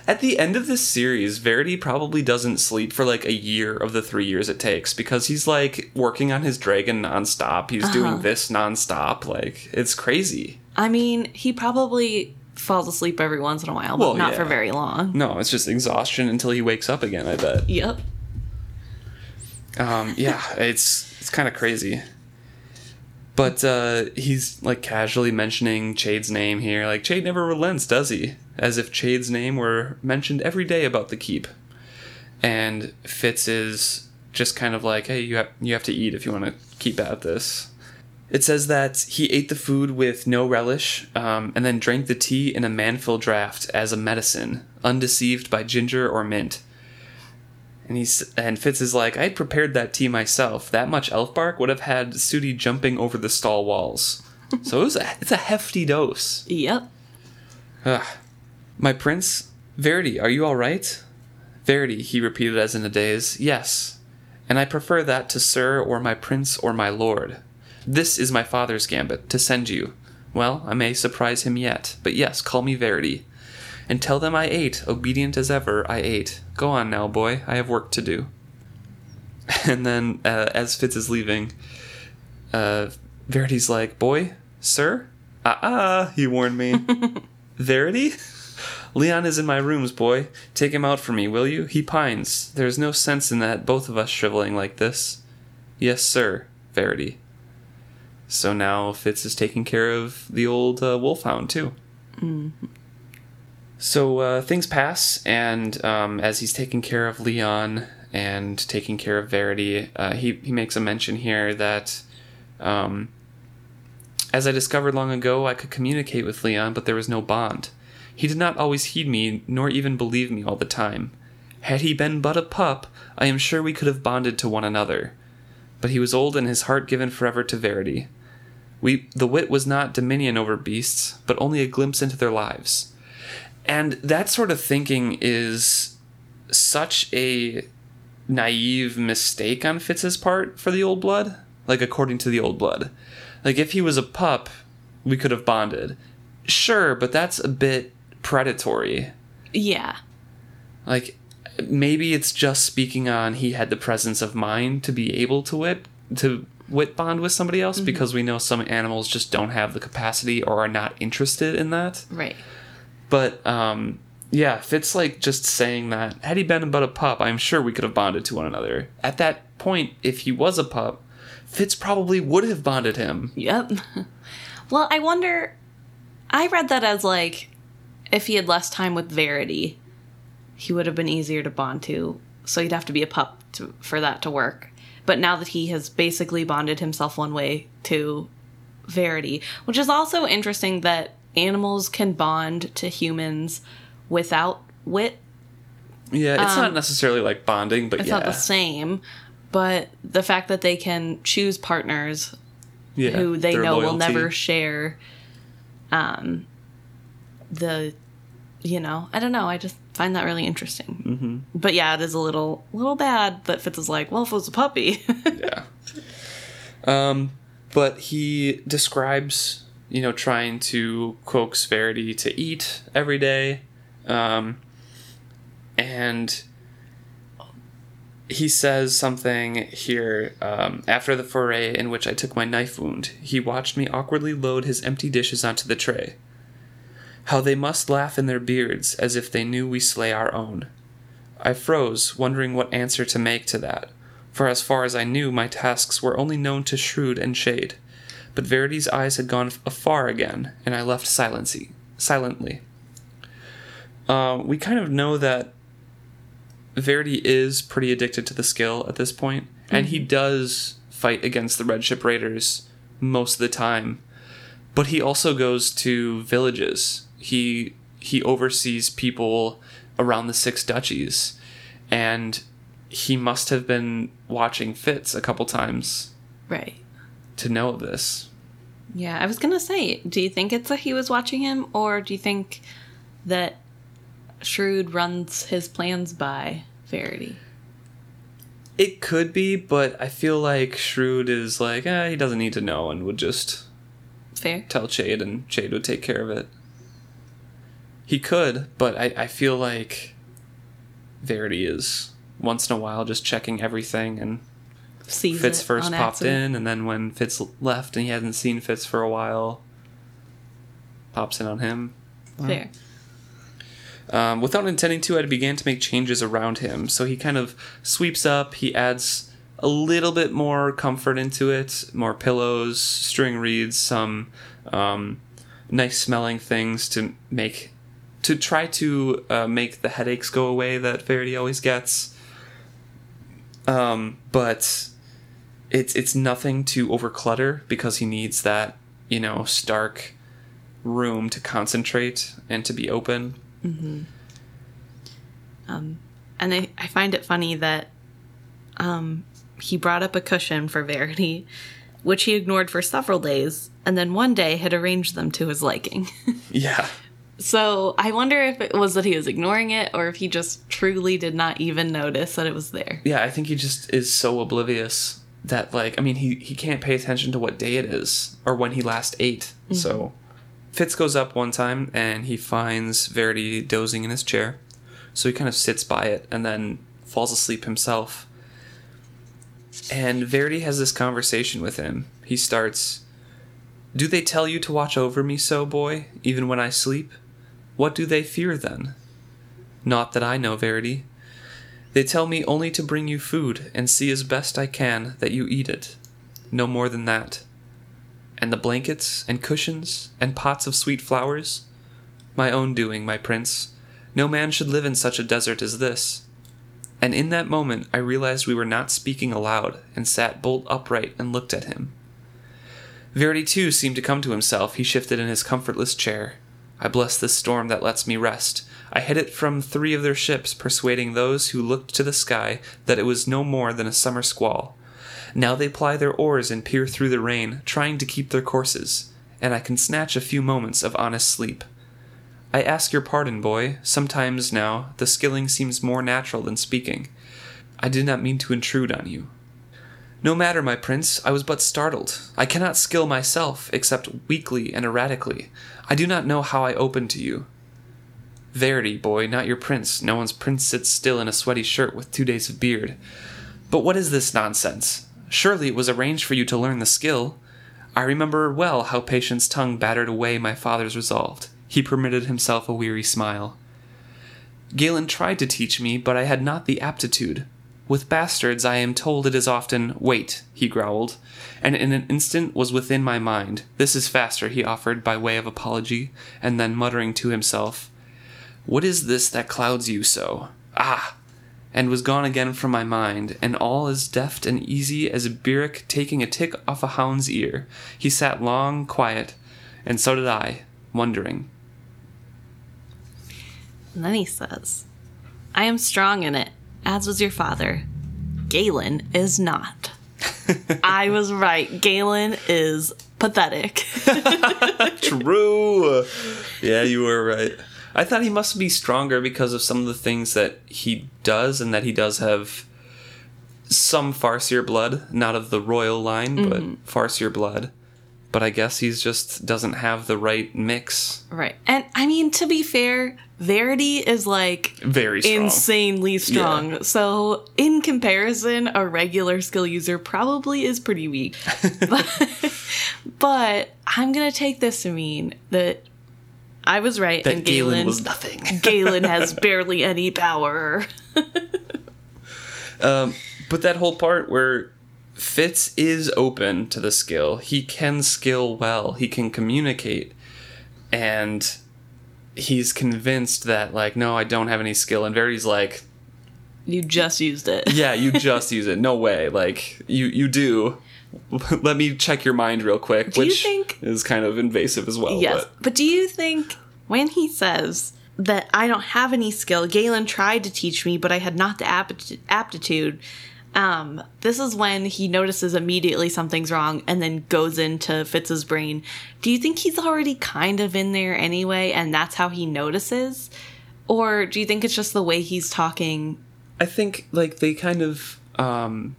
At the end of this series, Verity probably doesn't sleep for, like, a year of the three years it takes. Because he's, like, working on his dragon nonstop. He's uh-huh. doing this nonstop. Like, it's crazy. I mean, he probably falls asleep every once in a while, but well, not yeah. for very long. No, it's just exhaustion until he wakes up again, I bet. Yep. Um, yeah, it's it's kind of crazy. But uh, he's, like, casually mentioning Chade's name here. Like, Chade never relents, does he? As if Chade's name were mentioned every day about the keep. And Fitz is just kind of like, hey, you have, you have to eat if you want to keep at this. It says that he ate the food with no relish um, and then drank the tea in a manful draught as a medicine, undeceived by ginger or mint. And he's, and Fitz is like, I prepared that tea myself. That much elf bark would have had Sooty jumping over the stall walls. So it was a, it's a hefty dose. Yep. Ugh. My prince, Verity, are you all right? Verity, he repeated as in a daze, yes. And I prefer that to sir or my prince or my lord. This is my father's gambit, to send you. Well, I may surprise him yet, but yes, call me Verity. And tell them I ate, obedient as ever, I ate. Go on now, boy, I have work to do. And then, uh, as Fitz is leaving, uh, Verity's like, boy, sir? Ah-ah, he warned me. Verity? Leon is in my rooms, boy. Take him out for me, will you? He pines. There's no sense in that, both of us shriveling like this. Yes, sir, Verity. So now Fitz is taking care of the old uh, wolfhound, too. Mm-hmm. So uh, things pass, and um, as he's taking care of Leon and taking care of Verity, uh, he, he makes a mention here that, um, as I discovered long ago, I could communicate with Leon, but there was no bond. He did not always heed me, nor even believe me all the time. Had he been but a pup, I am sure we could have bonded to one another. But he was old and his heart given forever to Verity. We, the wit was not dominion over beasts, but only a glimpse into their lives. And that sort of thinking is such a naive mistake on Fitz's part for the old blood. Like, according to the old blood. Like, if he was a pup, we could have bonded. Sure, but that's a bit predatory. Yeah. Like, maybe it's just speaking on he had the presence of mind to be able to wit, to wit bond with somebody else. Mm-hmm. Because we know some animals just don't have the capacity or are not interested in that. Right. But, um, yeah, Fitz, like, just saying that, had he been but a pup, I'm sure we could have bonded to one another. At that point, if he was a pup, Fitz probably would have bonded him. Yep. Well, I wonder, I read that as, like, if he had less time with Verity, he would have been easier to bond to. So he'd have to be a pup to, for that to work. But now that he has basically bonded himself one way to Verity, which is also interesting that animals can bond to humans without wit. Yeah, it's um, not necessarily like bonding, but it's yeah. It's not the same, but the fact that they can choose partners yeah, who they know loyalty. Will never share um, the, you know, I don't know, I just find that really interesting. Mm-hmm. But yeah, it is a little little bad that Fitz is like, well, if it was a puppy. Yeah. Um, but he describes, you know, trying to coax Verity to eat every day. Um, and he says something here. Um, after the foray in which I took my knife wound, he watched me awkwardly load his empty dishes onto the tray. How they must laugh in their beards as if they knew we slay our own. I froze, wondering what answer to make to that. For as far as I knew, my tasks were only known to Shrewd and Chade. But Verity's eyes had gone afar again, and I left silency, silently. Uh, we kind of know that Verity is pretty addicted to the skill at this point, mm-hmm. and he does fight against the Red Ship Raiders most of the time. But he also goes to villages he he oversees people around the Six Duchies, and he must have been watching Fitz a couple times, right, to know of this. Yeah, I was gonna say, do you think it's that he was watching him, or do you think that Shrewd runs his plans by Verity? It could be, but I feel like Shrewd is like, eh, he doesn't need to know, and would just Fair. tell Chade, and Chade would take care of it. He could, but I, I feel like Verity is once in a while just checking everything, and Sees Fitz first popped accident. in, and then when Fitz left and he hasn't seen Fitz for a while, pops in on him. Fair. Um, without intending to, I began to make changes around him. So he kind of sweeps up, he adds a little bit more comfort into it, more pillows, string reeds, some um, nice smelling things to make, to try to uh, make the headaches go away that Verity always gets. Um, but it's it's nothing to overclutter, because he needs that, you know, stark room to concentrate and to be open. Mm-hmm. Um, and I, I find it funny that um, he brought up a cushion for Verity, which he ignored for several days, and then one day had arranged them to his liking. Yeah. So I wonder if it was that he was ignoring it, or if he just truly did not even notice that it was there. Yeah, I think he just is so oblivious that, like, I mean, he, he can't pay attention to what day it is or when he last ate. Mm-hmm. So Fitz goes up one time and he finds Verity dozing in his chair. So he kind of sits by it and then falls asleep himself. And Verity has this conversation with him. He starts, "Do they tell you to watch over me so, boy, even when I sleep? What do they fear then?" "Not that I know, Verity. They tell me only to bring you food and see as best I can that you eat it. No more than that. And the blankets, and cushions, and pots of sweet flowers? My own doing, my prince. No man should live in such a desert as this." And in that moment, I realized we were not speaking aloud, and sat bolt upright and looked at him. Verity, too, seemed to come to himself. He shifted in his comfortless chair. "I bless this storm that lets me rest. I hid it from three of their ships, persuading those who looked to the sky that it was no more than a summer squall. Now they ply their oars and peer through the rain, trying to keep their courses, and I can snatch a few moments of honest sleep. I ask your pardon, boy. Sometimes now the skilling seems more natural than speaking. I did not mean to intrude on you." "No matter, my prince, I was but startled. I cannot skill myself, except weakly and erratically. I do not know how I open to you." "Verity, boy, not your prince. No one's prince sits still in a sweaty shirt with two days of beard. But what is this nonsense? Surely it was arranged for you to learn the skill. I remember well how Patience's tongue battered away my father's resolve." He permitted himself a weary smile. "Galen tried to teach me, but I had not the aptitude. With bastards, I am told it is often, 'Wait,' he growled, and in an instant was within my mind. 'This is faster,' he offered by way of apology, and then muttering to himself, 'What is this that clouds you so? Ah!' and was gone again from my mind, and all as deft and easy as a Burrich taking a tick off a hound's ear. He sat long, quiet, and so did I, wondering." And then he says, "I am strong in it, as was your father. Galen is not." I was right. Galen is pathetic. True. Yeah, you were right. I thought he must be stronger because of some of the things that he does, and that he does have some Farseer blood, not of the royal line, mm-hmm. but Farseer blood. But I guess he's just doesn't have the right mix. Right. And I mean, to be fair, Verity is like very strong. Insanely strong. Yeah. So in comparison, a regular skill user probably is pretty weak. but, but I'm going to take this to mean that I was right. That and Galen, Galen was nothing. Galen has barely any power. um, but that whole part where Fitz is open to the skill. He can skill well. He can communicate. And he's convinced that, like, no, I don't have any skill. And Verity's like, "You just used it." Yeah, you just use it. No way. Like, you, you do. Let me check your mind real quick, do which you think, is kind of invasive as well. Yes. But, but do you think when he says that I don't have any skill, Galen tried to teach me, but I had not the apti- aptitude. Um, this is when he notices immediately something's wrong and then goes into Fitz's brain. Do you think he's already kind of in there anyway, and that's how he notices? Or do you think it's just the way he's talking? I think, like, they kind of um,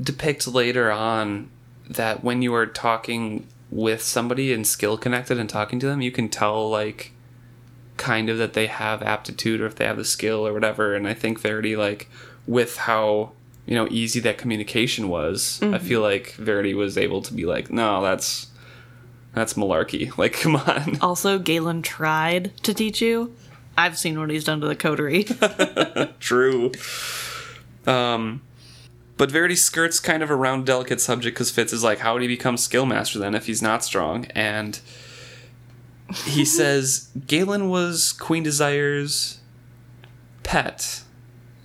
depict later on that when you are talking with somebody and skill connected and talking to them, you can tell, like, kind of that they have aptitude or if they have the skill or whatever. And I think Verity, like, with how, you know, easy that communication was, mm-hmm. I feel like Verity was able to be like, no, that's that's malarkey. Like, come on. Also, Galen tried to teach you. I've seen what he's done to the coterie. True. Um, but Verity skirts kind of around a delicate subject because Fitz is like, how would he become skill master then if he's not strong? And he says, Galen was Queen Desire's pet.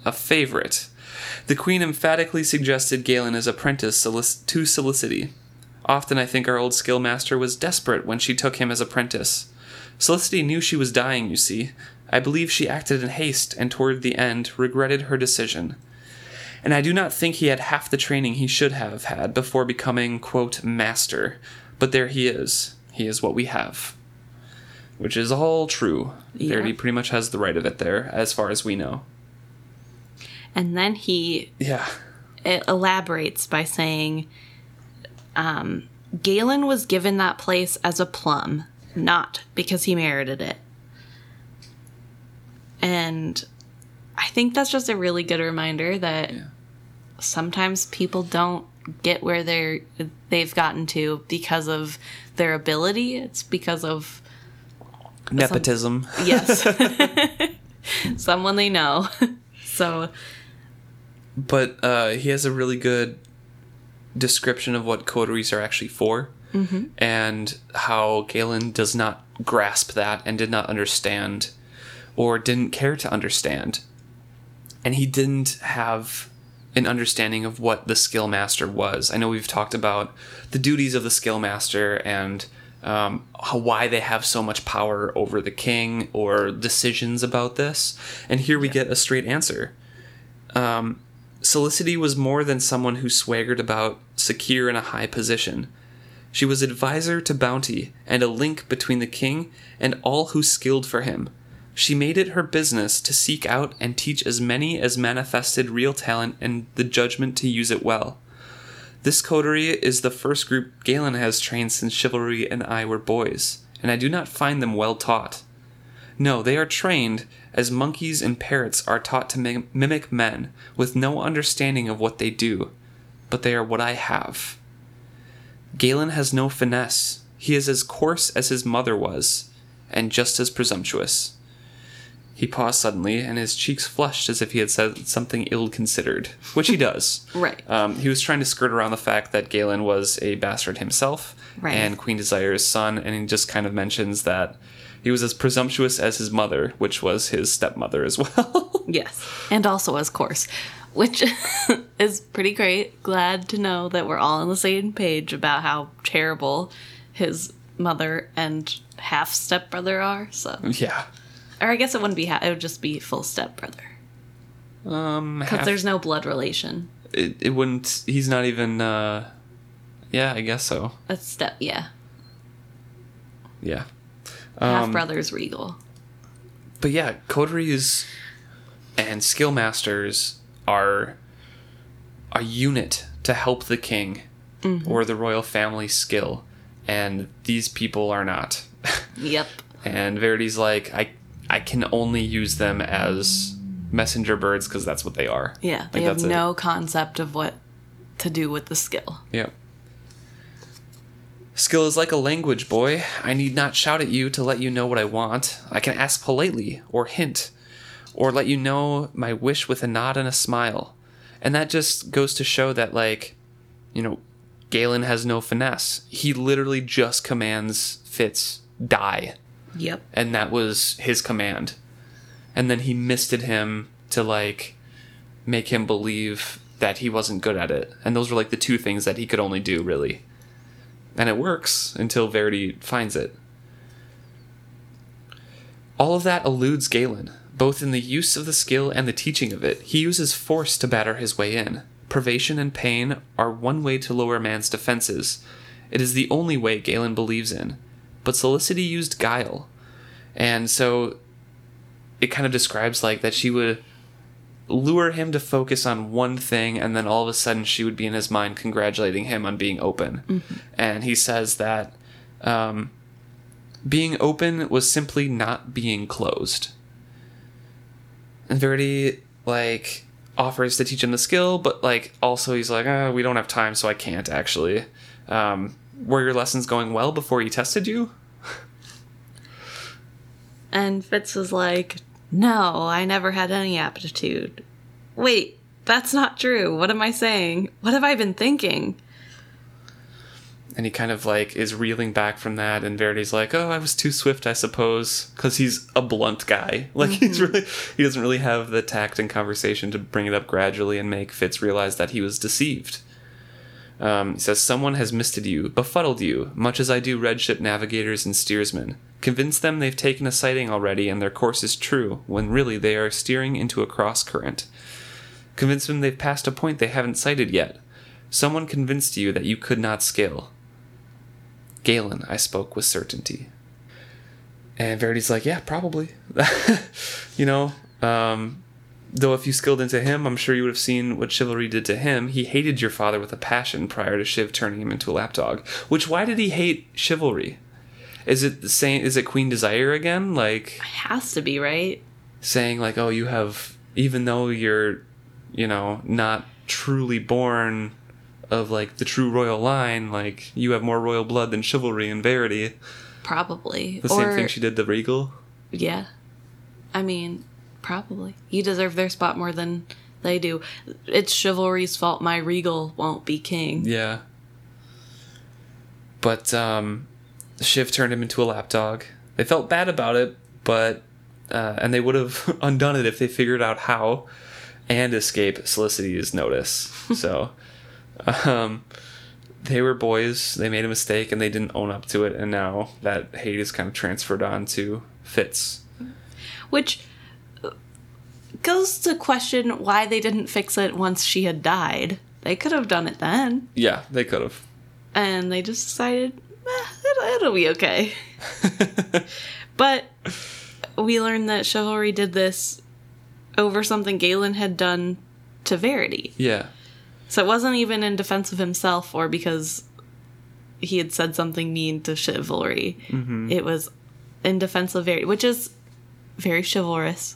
A favorite. The Queen emphatically suggested Galen as apprentice solic- to Solicity. Often I think our old skill master was desperate when she took him as apprentice. Solicity knew she was dying, you see. I believe she acted in haste and toward the end regretted her decision. And I do not think he had half the training he should have had before becoming, quote, master. But there he is. He is what we have. Which is all true. Yeah. Verity pretty much has the right of it there, as far as we know. And then he yeah. elaborates by saying, um, Galen was given that place as a plum, not because he merited it. And I think that's just a really good reminder that yeah. sometimes people don't get where they're, they've gotten to because of their ability. It's because of... nepotism. Some, yes. Someone they know. So... But uh, he has a really good description of what coteries are actually for, mm-hmm. and how Galen does not grasp that and did not understand or didn't care to understand. And he didn't have an understanding of what the skill master was. I know we've talked about the duties of the skill master and um, how, why they have so much power over the king or decisions about this. And here we yeah. get a straight answer. Um... Solicity was more than someone who swaggered about, secure in a high position. She was advisor to bounty and a link between the king and all who skilled for him. She made it her business to seek out and teach as many as manifested real talent and the judgment to use it well. This coterie is the first group Galen has trained since Chivalry and I were boys, and I do not find them well taught. No, they are trained as monkeys and parrots are taught to mim- mimic men with no understanding of what they do, but they are what I have. Galen has no finesse. He is as coarse as his mother was, and just as presumptuous. He paused suddenly, and his cheeks flushed as if he had said something ill-considered, which he does. Right. Um, he was trying to skirt around the fact that Galen was a bastard himself, right. and Queen Desire's son, and he just kind of mentions that he was as presumptuous as his mother, which was his stepmother as well. Yes. And also as coarse, which is pretty great. Glad to know that we're all on the same page about how terrible his mother and half stepbrother are. So yeah. Or I guess it wouldn't be half. It would just be full stepbrother. Um, because there's no blood relation. It, it wouldn't. He's not even. Uh, yeah, I guess so. A step. Yeah. Yeah. Half brothers um, Regal. But yeah, coteries and skill masters are a unit to help the king mm-hmm. or the royal family skill, and these people are not. Yep. And Verity's like, I I can only use them as messenger birds because that's what they are. Yeah, they like, have that's no it. concept of what to do with the skill. Yep. Skill is like a language, boy. I need not shout at you to let you know what I want. I can ask politely, or hint, or let you know my wish with a nod and a smile. And that just goes to show that, like, you know, Galen has no finesse. He literally just commands Fitz, die. Yep. And that was his command. And then he misted him to, like, make him believe that he wasn't good at it. And those were, like, the two things that he could only do, really. And it works until Verity finds it. All of that eludes Galen, both in the use of the skill and the teaching of it. He uses force to batter his way in. Privation and pain are one way to lower man's defenses. It is the only way Galen believes in. But Solicity used guile. And so it kind of describes like that she would lure him to focus on one thing, and then all of a sudden she would be in his mind congratulating him on being open. Mm-hmm. And he says that um, being open was simply not being closed. And Verity, like, offers to teach him the skill, but, like, also he's like, oh, we don't have time, so I can't, actually. Um, were your lessons going well before he tested you? And Fitz was like, no, I never had any aptitude. Wait, that's not true. What am I saying? What have I been thinking? And he kind of, like, is reeling back from that, and Verity's like, oh, I was too swift, I suppose, because he's a blunt guy. Like, mm-hmm. he's really, he doesn't really have the tact in conversation to bring it up gradually and make Fitz realize that he was deceived. Um, he says, someone has misted you, befuddled you, much as I do red ship navigators and steersmen. Convince them they've taken a sighting already and their course is true, when really they are steering into a cross-current. Convince them they've passed a point they haven't sighted yet. Someone convinced you that you could not scale. Galen, I spoke with certainty. And Verity's like, yeah, probably. you know, um, though if you skilled into him, I'm sure you would have seen what Chivalry did to him. He hated your father with a passion prior to Shiv turning him into a lapdog. Which, why did he hate Chivalry? Is it the same, is it Queen Desire again? Like, it has to be, right? Saying like, oh, you have, even though you're, you know, not truly born of, like, the true royal line, like, you have more royal blood than Chivalry and Verity. Probably. The same or, thing she did to Regal? Yeah. I mean, probably. You deserve their spot more than they do. It's Chivalry's fault my Regal won't be king. Yeah. But, um, Shiv turned him into a lapdog. They felt bad about it, but, uh, and they would have undone it if they figured out how and escape Solicity's notice. So... Um, they were boys, they made a mistake, and they didn't own up to it, and now that hate is kind of transferred on to Fitz. Which goes to question why they didn't fix it once she had died. They could have done it then. Yeah, they could have. And they just decided, eh, it'll, it'll be okay. But we learned that Chivalry did this over something Galen had done to Verity. Yeah. So it wasn't even in defense of himself or because he had said something mean to Chivalry. Mm-hmm. It was in defense of Verity, which is very chivalrous,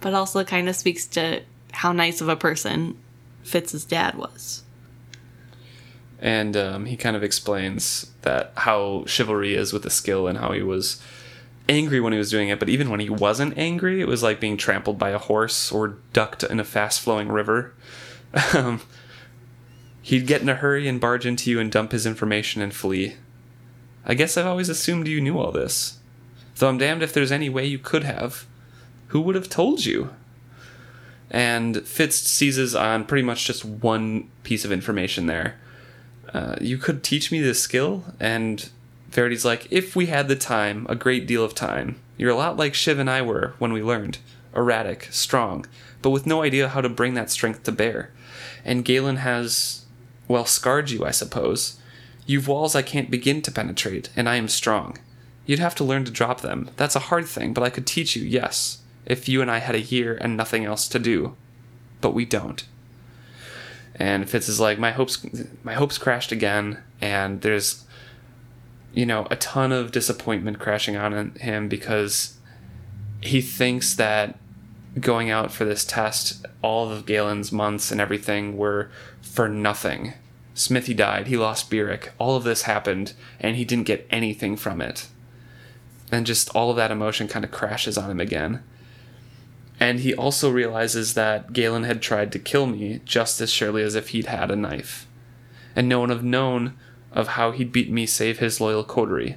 but also kind of speaks to how nice of a person Fitz's dad was. And um, he kind of explains that how Chivalry is with the skill and how he was angry when he was doing it, but even when he wasn't angry, it was like being trampled by a horse or ducked in a fast-flowing river. Um, he'd get in a hurry and barge into you and dump his information and flee. I guess I've always assumed you knew all this. Though I'm damned if there's any way you could have. Who would have told you? And Fitz seizes on pretty much just one piece of information there. Uh, you could teach me this skill? And Verity's like, if we had the time, a great deal of time. You're a lot like Shiv and I were when we learned. Erratic, strong, but with no idea how to bring that strength to bear. And Galen has, well, scarred you, I suppose. You've walls I can't begin to penetrate, and I am strong. You'd have to learn to drop them. That's a hard thing, but I could teach you, yes, if you and I had a year and nothing else to do. But we don't. And Fitz is like, my hopes, my hopes crashed again, and there's, you know, a ton of disappointment crashing on him because he thinks that going out for this test, all of Galen's months and everything were for nothing. Smithy died, he lost Burrich, all of this happened, and he didn't get anything from it. And just all of that emotion kind of crashes on him again. And he also realizes that Galen had tried to kill me just as surely as if he'd had a knife. And no one had known of how he'd beat me save his loyal coterie.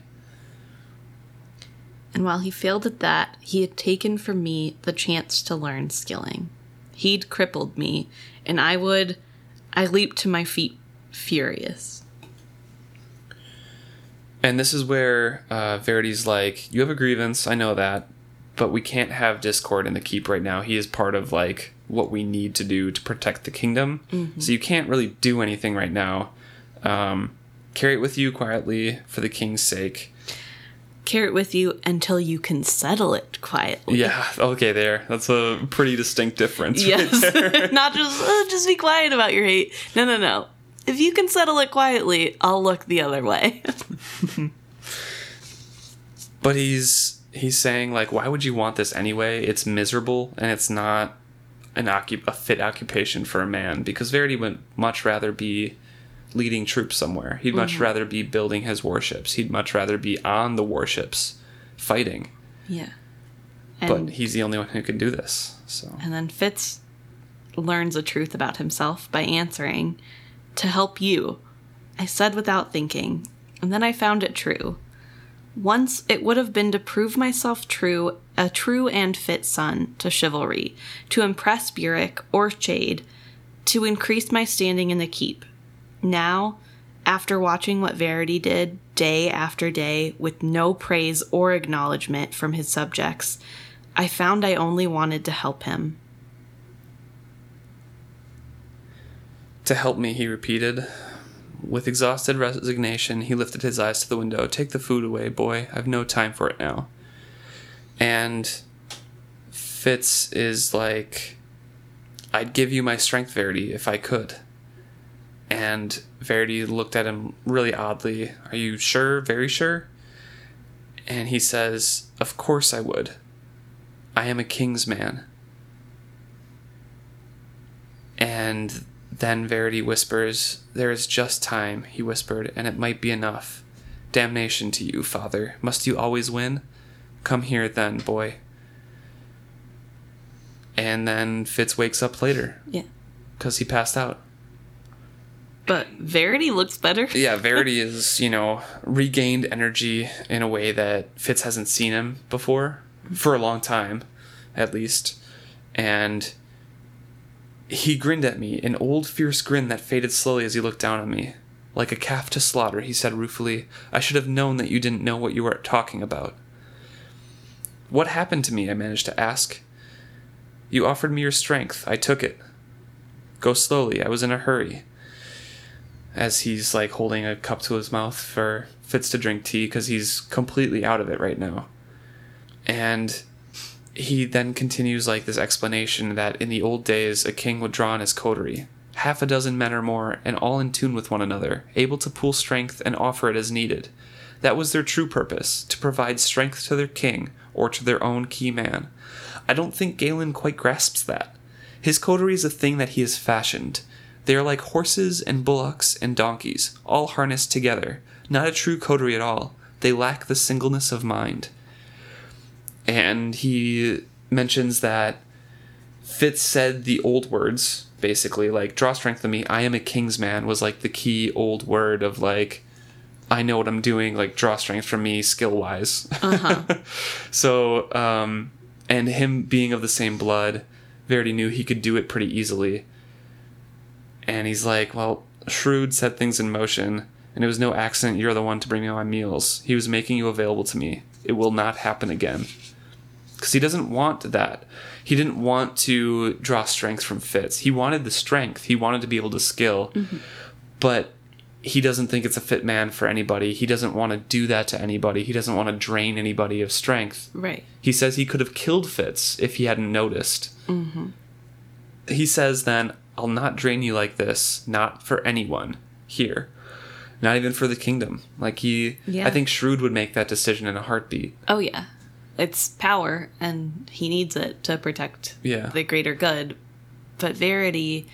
And while he failed at that, he had taken from me the chance to learn skilling. He'd crippled me, and I would... I leaped to my feet, furious. And this is where uh, Verity's like, you have a grievance, I know that, but we can't have Discord in the keep right now. He is part of, like, what we need to do to protect the kingdom. Mm-hmm. So you can't really do anything right now. Um, carry it with you quietly for the king's sake. Carry it with you until you can settle it quietly. Yeah, okay, there. That's a pretty distinct difference. Yes. Right there. Not just, oh, just be quiet about your hate. No, no, no. If you can settle it quietly, I'll look the other way. But he's he's saying, like, why would you want this anyway? It's miserable, and it's not an occup- a fit occupation for a man, because Verity would much rather be leading troops somewhere. He'd much mm-hmm. rather be building his warships. He'd much rather be on the warships fighting. Yeah. And but he's the only one who can do this. So. And then Fitz learns a truth about himself by answering, to help you, I said without thinking, and then I found it true. Once it would have been to prove myself true, a true and fit son to chivalry, to impress Burrich or Chade, to increase my standing in the keep. Now, after watching what Verity did day after day with no praise or acknowledgement from his subjects, I found I only wanted to help him. To help me, he repeated. With exhausted resignation, he lifted his eyes to the window. Take the food away, boy. I've no time for it now. And Fitz is like, I'd give you my strength, Verity, if I could. And Verity looked at him really oddly. Are you sure? Very sure? And he says, of course I would. I am a king's man. And then Verity whispers, there is just time, he whispered, and it might be enough. Damnation to you, father. Must you always win? Come here then, boy. And then Fitz wakes up later. Yeah. Because he passed out. But Verity looks better. Yeah, Verity is, you know, regained energy in a way that Fitz hasn't seen him before, for a long time, at least. And he grinned at me, an old fierce grin that faded slowly as he looked down on me. Like a calf to slaughter, he said ruefully, I should have known that you didn't know what you were talking about. What happened to me, I managed to ask. You offered me your strength. I took it. Go slowly. I was in a hurry. As he's, like, holding a cup to his mouth for Fitz to drink tea, because he's completely out of it right now. And he then continues, like, this explanation that in the old days, a king would draw on his coterie, half a dozen men or more, and all in tune with one another, able to pool strength and offer it as needed. That was their true purpose, to provide strength to their king, or to their own key man. I don't think Galen quite grasps that. His coterie is a thing that he has fashioned. They are like horses and bullocks and donkeys, all harnessed together. Not a true coterie at all. They lack the singleness of mind. And he mentions that Fitz said the old words, basically, like, draw strength on me, I am a king's man, was, like, the key old word of, like, I know what I'm doing, like, draw strength from me skill-wise. Uh-huh. So, um, and him being of the same blood, Verity knew he could do it pretty easily. And he's like, well, Shrewd set things in motion, and it was no accident you're the one to bring me my meals. He was making you available to me. It will not happen again. Because he doesn't want that. He didn't want to draw strength from Fitz. He wanted the strength. He wanted to be able to skill. Mm-hmm. But he doesn't think it's a fit man for anybody. He doesn't want to do that to anybody. He doesn't want to drain anybody of strength. Right. He says he could have killed Fitz if he hadn't noticed. Mm-hmm. He says then, I'll not drain you like this, not for anyone here, not even for the kingdom. Like he, yeah. I think Shrewd would make that decision in a heartbeat. Oh yeah, it's power, and he needs it to protect yeah. the greater good. But Verity,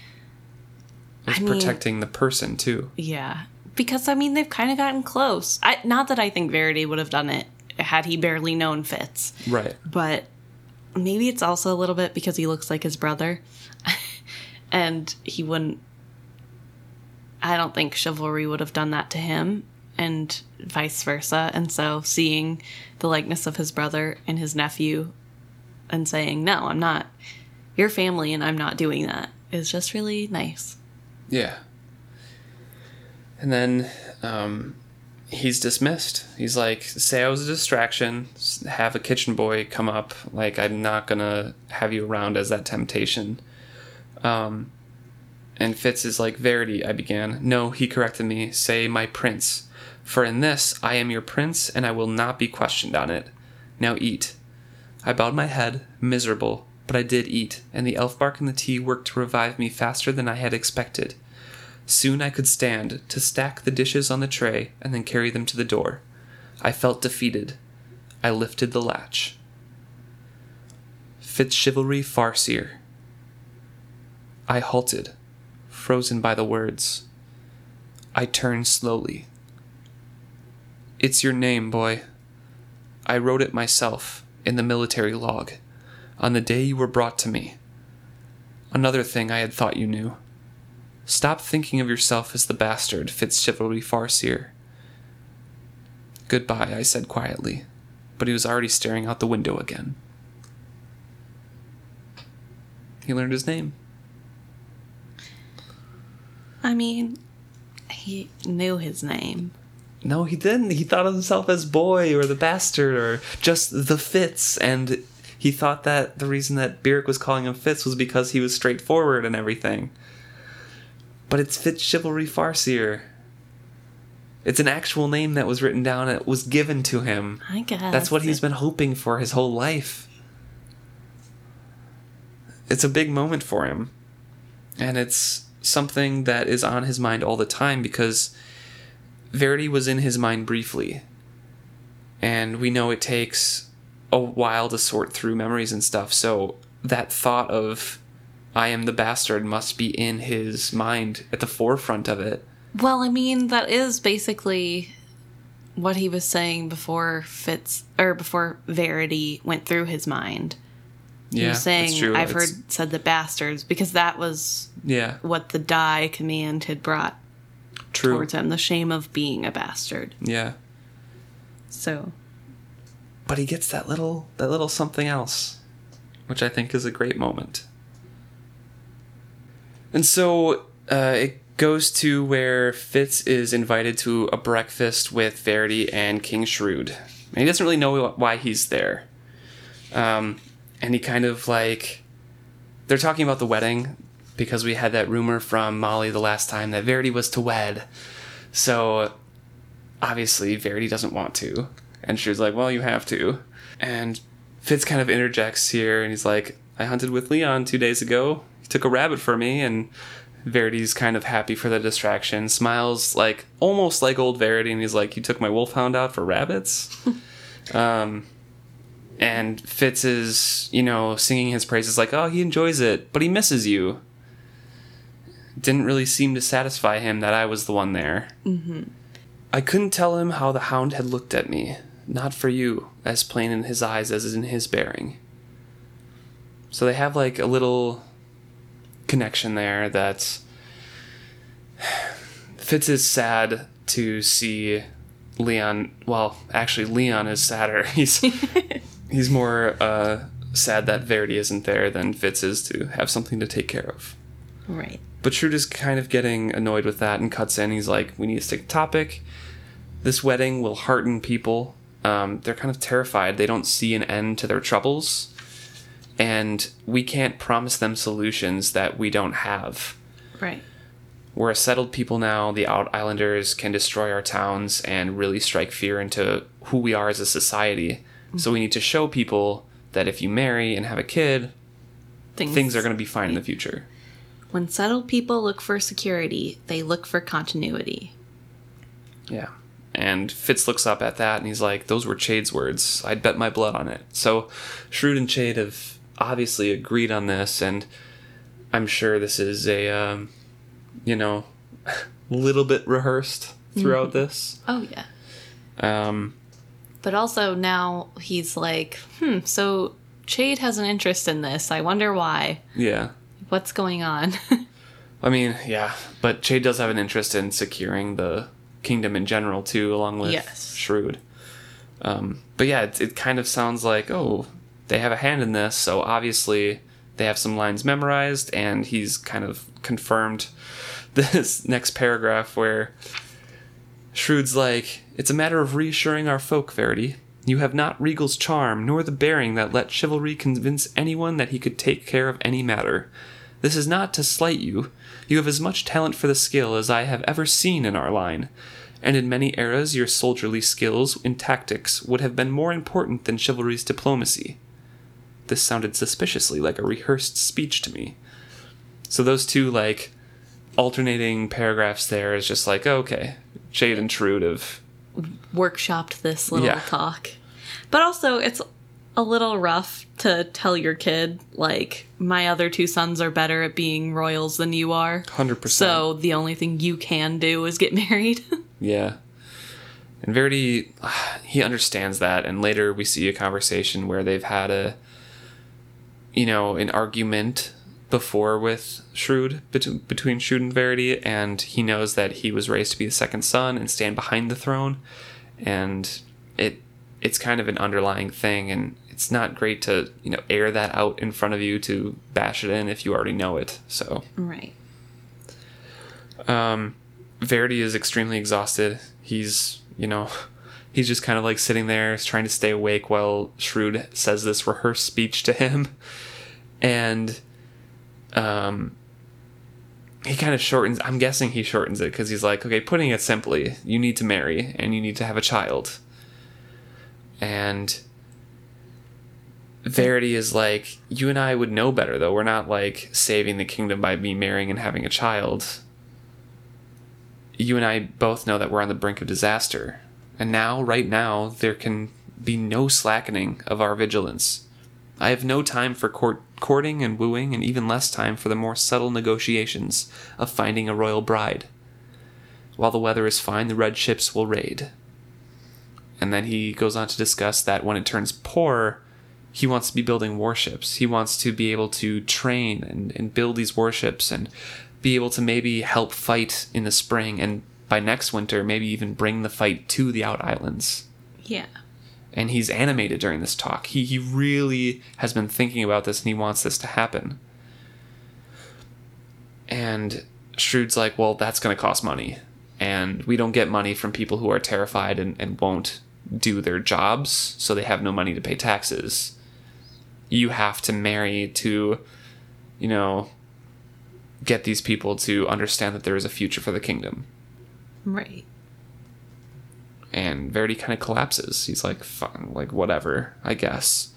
it's I protecting mean, the person too. Yeah, because I mean they've kind of gotten close. I, not that I think Verity would have done it had he barely known Fitz. Right. But maybe it's also a little bit because he looks like his brother. And he wouldn't, I don't think Chivalry would have done that to him, and vice versa. And so seeing the likeness of his brother and his nephew and saying, no, I'm not your family and I'm not doing that is just really nice. Yeah. And then um, he's dismissed. He's like, say I was a distraction, have a kitchen boy come up. Like, I'm not going to have you around as that temptation. Um, and Fitz is like, Verity, I began. No, he corrected me. Say my prince. For in this, I am your prince, and I will not be questioned on it. Now eat. I bowed my head, miserable, but I did eat, and the elf bark and the tea worked to revive me faster than I had expected. Soon I could stand, to stack the dishes on the tray, and then carry them to the door. I felt defeated. I lifted the latch. Fitzchivalry Farseer. I halted, frozen by the words. I turned slowly. It's your name, boy. I wrote it myself, in the military log, on the day you were brought to me. Another thing I had thought you knew. Stop thinking of yourself as the bastard, Fitzchivalry Farseer. Goodbye, I said quietly, but he was already staring out the window again. He learned his name. I mean, he knew his name. No, he didn't. He thought of himself as boy or the bastard or just the Fitz, and he thought that the reason that Burrich was calling him Fitz was because he was straightforward and everything. But it's Fitzchivalry Farseer. It's an actual name that was written down and it was given to him. I guess. That's what he's been hoping for his whole life. It's a big moment for him. And it's something that is on his mind all the time because Verity was in his mind briefly. And we know it takes a while to sort through memories and stuff. So that thought of I am the bastard must be in his mind at the forefront of it. Well, I mean, that is basically what he was saying before Fitz or before Verity went through his mind. He yeah, was saying, that's true. I've it's... heard said the bastards because that was yeah. what the die command had brought true. Towards him. The shame of being a bastard. Yeah. So. But he gets that little that little something else, which I think is a great moment. And so uh, it goes to where Fitz is invited to a breakfast with Verity and King Shrewd. And he doesn't really know why he's there. Um, and he kind of like... They're talking about the wedding because we had that rumor from Molly the last time that Verity was to wed. So obviously Verity doesn't want to. And Shrewd's like, well, you have to. And Fitz kind of interjects here and he's like, I hunted with Leon two days ago. Took a rabbit for me, and Verity's kind of happy for the distraction, smiles like almost like old Verity, and he's like, you took my wolfhound out for rabbits? um, and Fitz is, you know, singing his praises like, oh, he enjoys it, but he misses you. Didn't really seem to satisfy him that I was the one there. Mm-hmm. I couldn't tell him how the hound had looked at me. Not for you, as plain in his eyes as in his bearing. So they have like a little connection there that Fitz is sad to see Leon. Well, actually, Leon is sadder. He's he's more uh, sad that Verity isn't there than Fitz is to have something to take care of. Right. But Shrewd is kind of getting annoyed with that and cuts in. He's like, we need to stick to topic. This wedding will hearten people. Um, they're kind of terrified. They don't see an end to their troubles. And we can't promise them solutions that we don't have. Right. We're a settled people now. The Out Islanders can destroy our towns and really strike fear into who we are as a society. Mm-hmm. So we need to show people that if you marry and have a kid, things, things are going to be fine in the future. When settled people look for security, they look for continuity. Yeah. And Fitz looks up at that and he's like, those were Chade's words. I'd bet my blood on it. So Shrewd and Chade have obviously agreed on this, and I'm sure this is a um, you know little bit rehearsed throughout mm-hmm. this. Oh yeah. Um, but also now he's like, hmm. So Chade has an interest in this. I wonder why. Yeah. What's going on? I mean, yeah, but Chade does have an interest in securing the kingdom in general too, along with yes. Shrewd. Um, but yeah, it, it kind of sounds like oh. They have a hand in this, so obviously they have some lines memorized, and he's kind of confirmed this next paragraph where Shrewd's like, "It's a matter of reassuring our folk, Verity. You have not Regal's charm, nor the bearing that let Chivalry convince anyone that he could take care of any matter. This is not to slight you. You have as much talent for the skill as I have ever seen in our line, and in many eras your soldierly skills in tactics would have been more important than Chivalry's diplomacy." This sounded suspiciously like a rehearsed speech to me. So those two, like, alternating paragraphs there is just like, okay, Chade and Shrewd have workshopped this little yeah. talk. But also, it's a little rough to tell your kid, like, my other two sons are better at being royals than you are. one hundred percent. So the only thing you can do is get married. Yeah. And Verity, he understands that. And later we see a conversation where they've had a, you know, an argument before with Shrewd, bet- between Shrewd and Verity, and he knows that he was raised to be the second son and stand behind the throne, and it it's kind of an underlying thing, and it's not great to, you know, air that out in front of you to bash it in if you already know it, so. Right. Um, Verity is extremely exhausted. He's, you know, he's just kind of like sitting there trying to stay awake while Shrewd says this rehearsed speech to him, and Um, he kind of shortens, I'm guessing he shortens it because he's like, okay, putting it simply, you need to marry and you need to have a child. And Verity is like, you and I would know better though. We're not like saving the kingdom by me marrying and having a child. You and I both know that we're on the brink of disaster. And now, right now, there can be no slackening of our vigilance. I have no time for court, courting and wooing, and even less time for the more subtle negotiations of finding a royal bride. While the weather is fine, the Red Ships will raid. And then he goes on to discuss that when it turns poor, he wants to be building warships. He wants to be able to train and, and build these warships and be able to maybe help fight in the spring, and by next winter, maybe even bring the fight to the Out Islands. Yeah. And he's animated during this talk. He he really has been thinking about this, and he wants this to happen. And Shrewd's like, well, that's going to cost money. And we don't get money from people who are terrified and, and won't do their jobs, so they have no money to pay taxes. You have to marry to, you know, get these people to understand that there is a future for the kingdom. Right. And Verity kind of collapses. He's like, fine, like, whatever, I guess.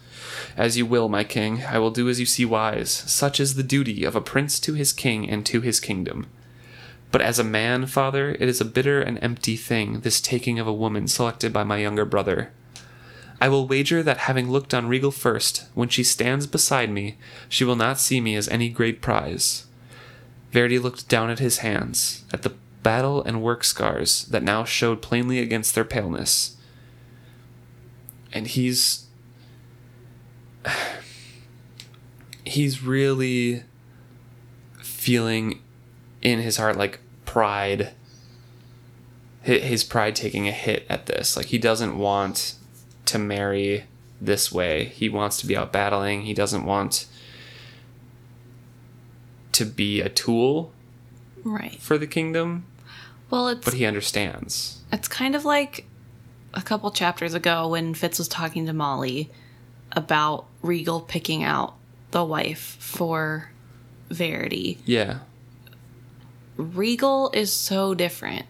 As you will, my king. I will do as you see wise. Such is the duty of a prince to his king and to his kingdom. But as a man, father, it is a bitter and empty thing, this taking of a woman selected by my younger brother. I will wager that having looked on Regal first, when she stands beside me, she will not see me as any great prize. Verity looked down at his hands, at the battle and work scars that now showed plainly against their paleness. And he's he's really feeling in his heart, like, pride, his pride taking a hit at this. Like, he doesn't want to marry this way. He wants to be out battling. He doesn't want to be a tool, right, for the kingdom. Well, it's, but he understands. It's kind of like a couple chapters ago when Fitz was talking to Molly about Regal picking out the wife for Verity. Yeah. Regal is so different.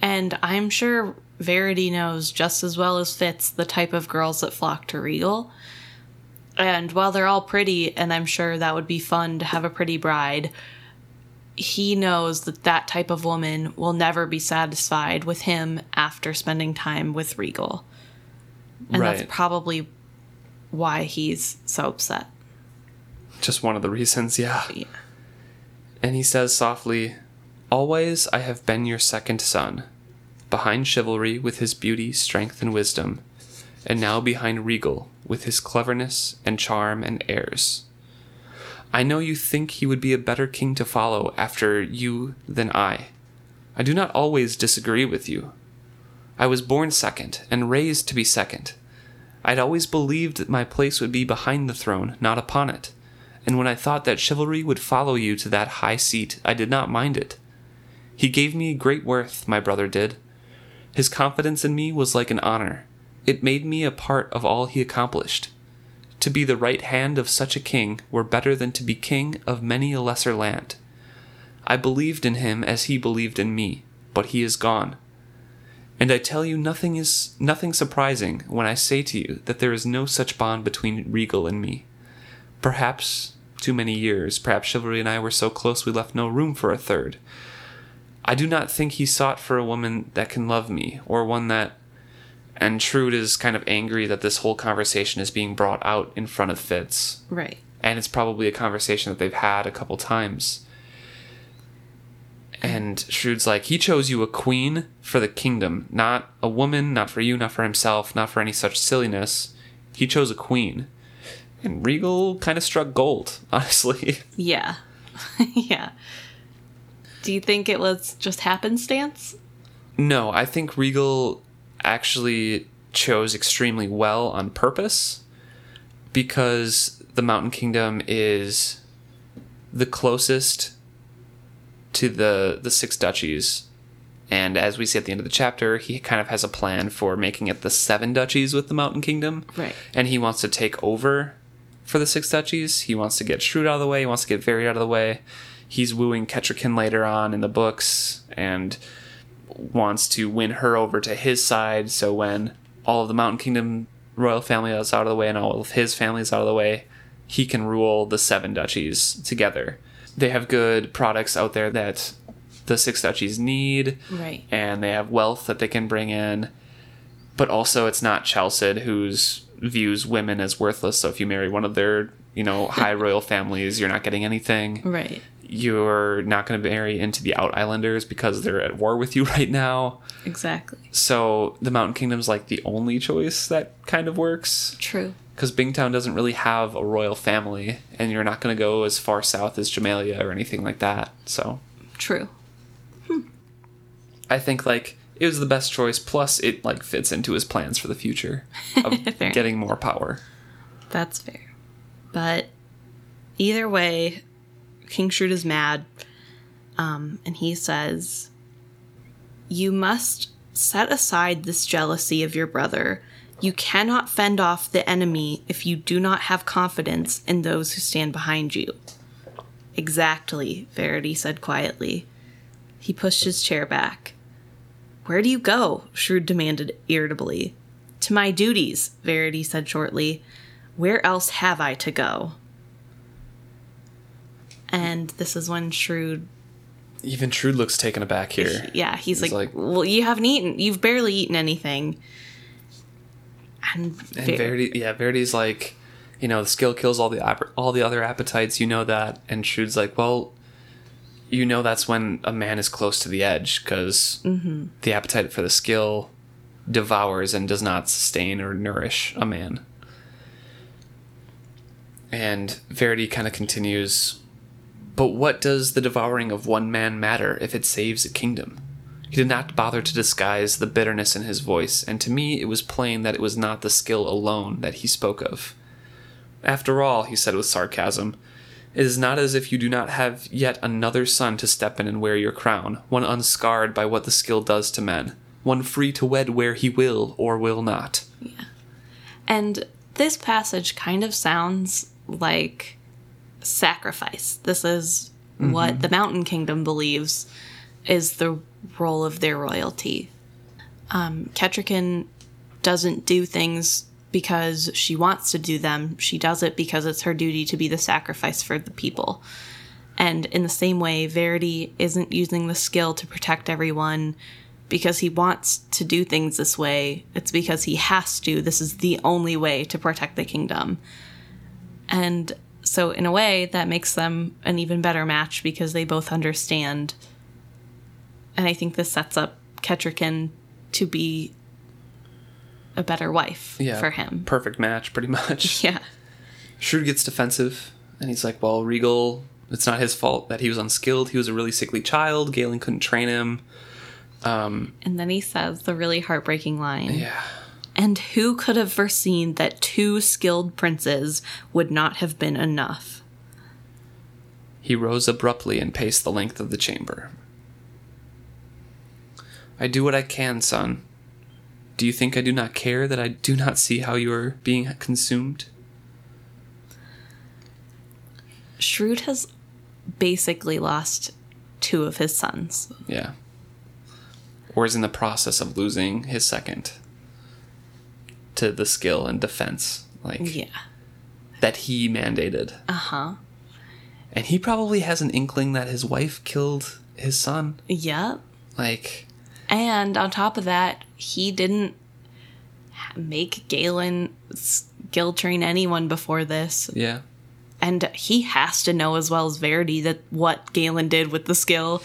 And I'm sure Verity knows just as well as Fitz the type of girls that flock to Regal. And while they're all pretty, and I'm sure that would be fun to have a pretty bride, he knows that that type of woman will never be satisfied with him after spending time with Regal. And right. That's probably why he's so upset. Just one of the reasons, yeah. yeah. And he says softly, "Always I have been your second son, behind Chivalry with his beauty, strength, and wisdom, and now behind Regal with his cleverness and charm and airs. I know you think he would be a better king to follow after you than I. I do not always disagree with you. I was born second and raised to be second. I'd always believed that my place would be behind the throne, not upon it. And when I thought that Chivalry would follow you to that high seat, I did not mind it. He gave me great worth, my brother did. His confidence in me was like an honor. It made me a part of all he accomplished. To be the right hand of such a king were better than to be king of many a lesser land. I believed in him as he believed in me, but he is gone. And I tell you nothing is nothing surprising when I say to you that there is no such bond between Regal and me. Perhaps too many years, perhaps Chivalry and I were so close we left no room for a third. I do not think he sought for a woman that can love me, or one that... And Shrewd is kind of angry that this whole conversation is being brought out in front of Fitz. Right. And it's probably a conversation that they've had a couple times. And Shrewd's like, he chose you a queen for the kingdom, not a woman, not for you, not for himself, not for any such silliness. He chose a queen. And Regal kind of struck gold, honestly. Yeah. Yeah. Do you think it was just happenstance? No, I think Regal actually chose extremely well on purpose, because the Mountain Kingdom is the closest to the, the Six Duchies. And as we see at the end of the chapter, he kind of has a plan for making it the Seven Duchies with the Mountain Kingdom. Right. And he wants to take over for the Six Duchies. He wants to get Shrewd out of the way. He wants to get Verity out of the way. He's wooing Kettricken later on in the books and wants to win her over to his side. So when all of the Mountain Kingdom royal family is out of the way and all of his family is out of the way, he can rule the Seven Duchies together. They have good products out there that the Six Duchies need. Right. And they have wealth that they can bring in. But also it's not Chalcid, who's views women as worthless. So if you marry one of their, you know, high royal families, you're not getting anything. Right. You're not going to marry into the Out Islanders because they're at war with you right now. Exactly. So the Mountain Kingdom's like the only choice that kind of works. True. Because Bingtown doesn't really have a royal family, and you're not going to go as far south as Jamalia or anything like that. So true. Hmm. I think like it was the best choice. Plus, it like fits into his plans for the future of getting more power. That's fair. But either way, King Shrewd is mad, um, and he says, "You must set aside this jealousy of your brother. You cannot fend off the enemy if you do not have confidence in those who stand behind you." "Exactly," Verity said quietly. He pushed his chair back. "Where do you go?" Shrewd demanded irritably. "To my duties," Verity said shortly. "Where else have I to go?" And this is when Shrewd... Even Shrewd looks taken aback here. Yeah, he's, he's like, like, well, you haven't eaten. You've barely eaten anything. And, Ver- and Verity, yeah, Verity's like, you know, the skill kills all the op- all the other appetites, you know that. And Shrewd's like, well, you know that's when a man is close to the edge, because mm-hmm. the appetite for the skill devours and does not sustain or nourish a man. And Verity kind of continues, but what does the devouring of one man matter if it saves a kingdom? He did not bother to disguise the bitterness in his voice, and to me it was plain that it was not the skill alone that he spoke of. "After all," he said with sarcasm, "it is not as if you do not have yet another son to step in and wear your crown, one unscarred by what the skill does to men, one free to wed where he will or will not." Yeah. And this passage kind of sounds like sacrifice. This is mm-hmm. what the Mountain Kingdom believes is the role of their royalty. Um, Kettricken doesn't do things because she wants to do them. She does it because it's her duty to be the sacrifice for the people. And in the same way, Verity isn't using the skill to protect everyone because he wants to do things this way. It's because he has to. This is the only way to protect the kingdom. And so in a way, that makes them an even better match because they both understand. And I think this sets up Kettricken to be a better wife yeah, for him. Perfect match, pretty much. Yeah. Shrewd gets defensive, and he's like, well, Regal, it's not his fault that he was unskilled. He was a really sickly child. Galen couldn't train him. Um, and then he says the really heartbreaking line. Yeah. "And who could have foreseen that two skilled princes would not have been enough?" He rose abruptly and paced the length of the chamber. I do what I can, son. Do you think I do not care that I do not see how you are being consumed? Shrewd has basically lost two of his sons. Yeah. Or is in the process of losing his second to the skill and defense. Like, yeah. That he mandated. Uh-huh. And he probably has an inkling that his wife killed his son. Yep. Like. And on top of that, he didn't make Galen skill train anyone before this. Yeah. And he has to know as well as Verity that what Galen did with the skill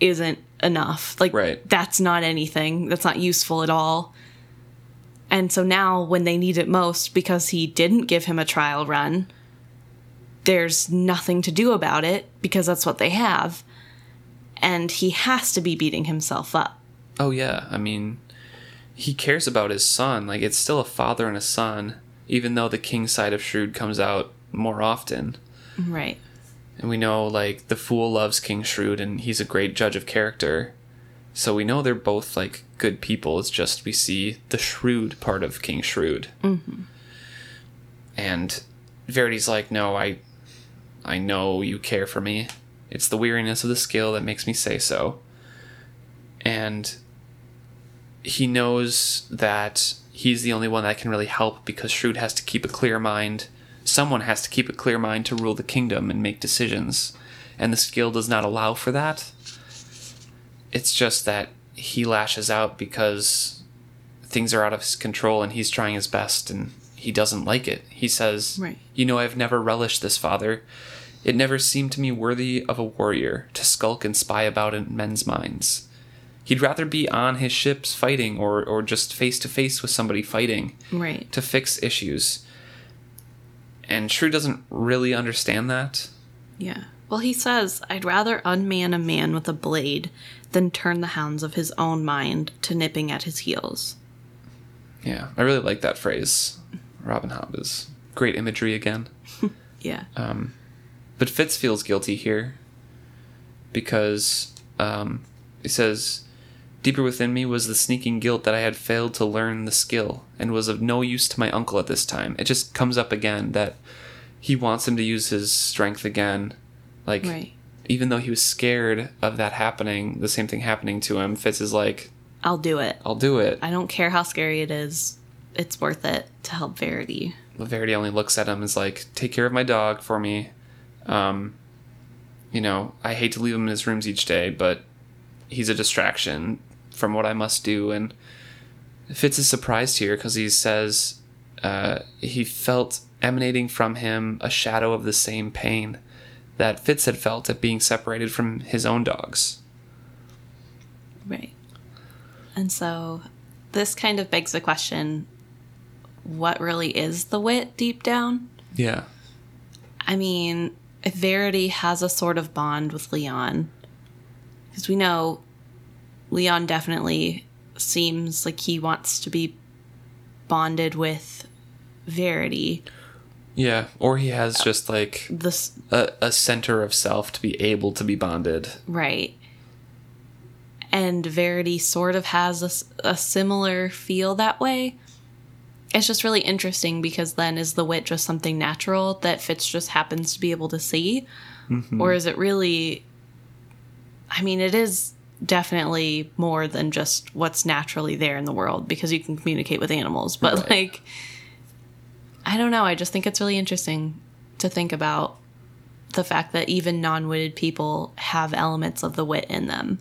isn't enough. Like, right. That's not anything. That's not useful at all. And so now when they need it most, because he didn't give him a trial run, there's nothing to do about it because that's what they have. And he has to be beating himself up. Oh, yeah. I mean, he cares about his son. Like, it's still a father and a son, even though the king's side of Shrewd comes out more often. Right. And we know, like, the fool loves King Shrewd, and he's a great judge of character. So we know they're both, like, good people. It's just we see the shrewd part of King Shrewd. Mm-hmm. And Verity's like, no, I, I know you care for me. It's the weariness of the skill that makes me say so. And he knows that he's the only one that can really help because Shrewd has to keep a clear mind. Someone has to keep a clear mind to rule the kingdom and make decisions. And the skill does not allow for that. It's just that he lashes out because things are out of his control and he's trying his best and he doesn't like it. He says, right. You know, I've never relished this, father. It never seemed to me worthy of a warrior to skulk and spy about in men's minds. He'd rather be on his ships fighting or, or just face-to-face with somebody fighting right. to fix issues. And Shrew doesn't really understand that. Yeah. Well, he says, I'd rather unman a man with a blade than turn the hounds of his own mind to nipping at his heels. Yeah. I really like that phrase. Robin Hobb is great imagery again. yeah. Um... But Fitz feels guilty here because um, he says, deeper within me was the sneaking guilt that I had failed to learn the skill and was of no use to my uncle at this time. It just comes up again that he wants him to use his strength again. Like, right. Even though he was scared of that happening, the same thing happening to him, Fitz is like, I'll do it. I'll do it. I don't care how scary it is. It's worth it to help Verity. Well, Verity only looks at him and is like, take care of my dog for me. Um, you know, I hate to leave him in his rooms each day, but he's a distraction from what I must do. And Fitz is surprised here because he says uh, he felt emanating from him a shadow of the same pain that Fitz had felt at being separated from his own dogs. Right. And so this kind of begs the question, what really is the wit deep down? Yeah. I mean, if Verity has a sort of bond with Leon, because we know Leon definitely seems like he wants to be bonded with Verity. Yeah, or he has just like this a, a center of self to be able to be bonded. Right. And Verity sort of has a, a similar feel that way. It's just really interesting because then is the wit just something natural that Fitz just happens to be able to see? Mm-hmm. Or is it really... I mean, it is definitely more than just what's naturally there in the world because you can communicate with animals. But, right. like, I don't know. I just think it's really interesting to think about the fact that even non-witted people have elements of the wit in them.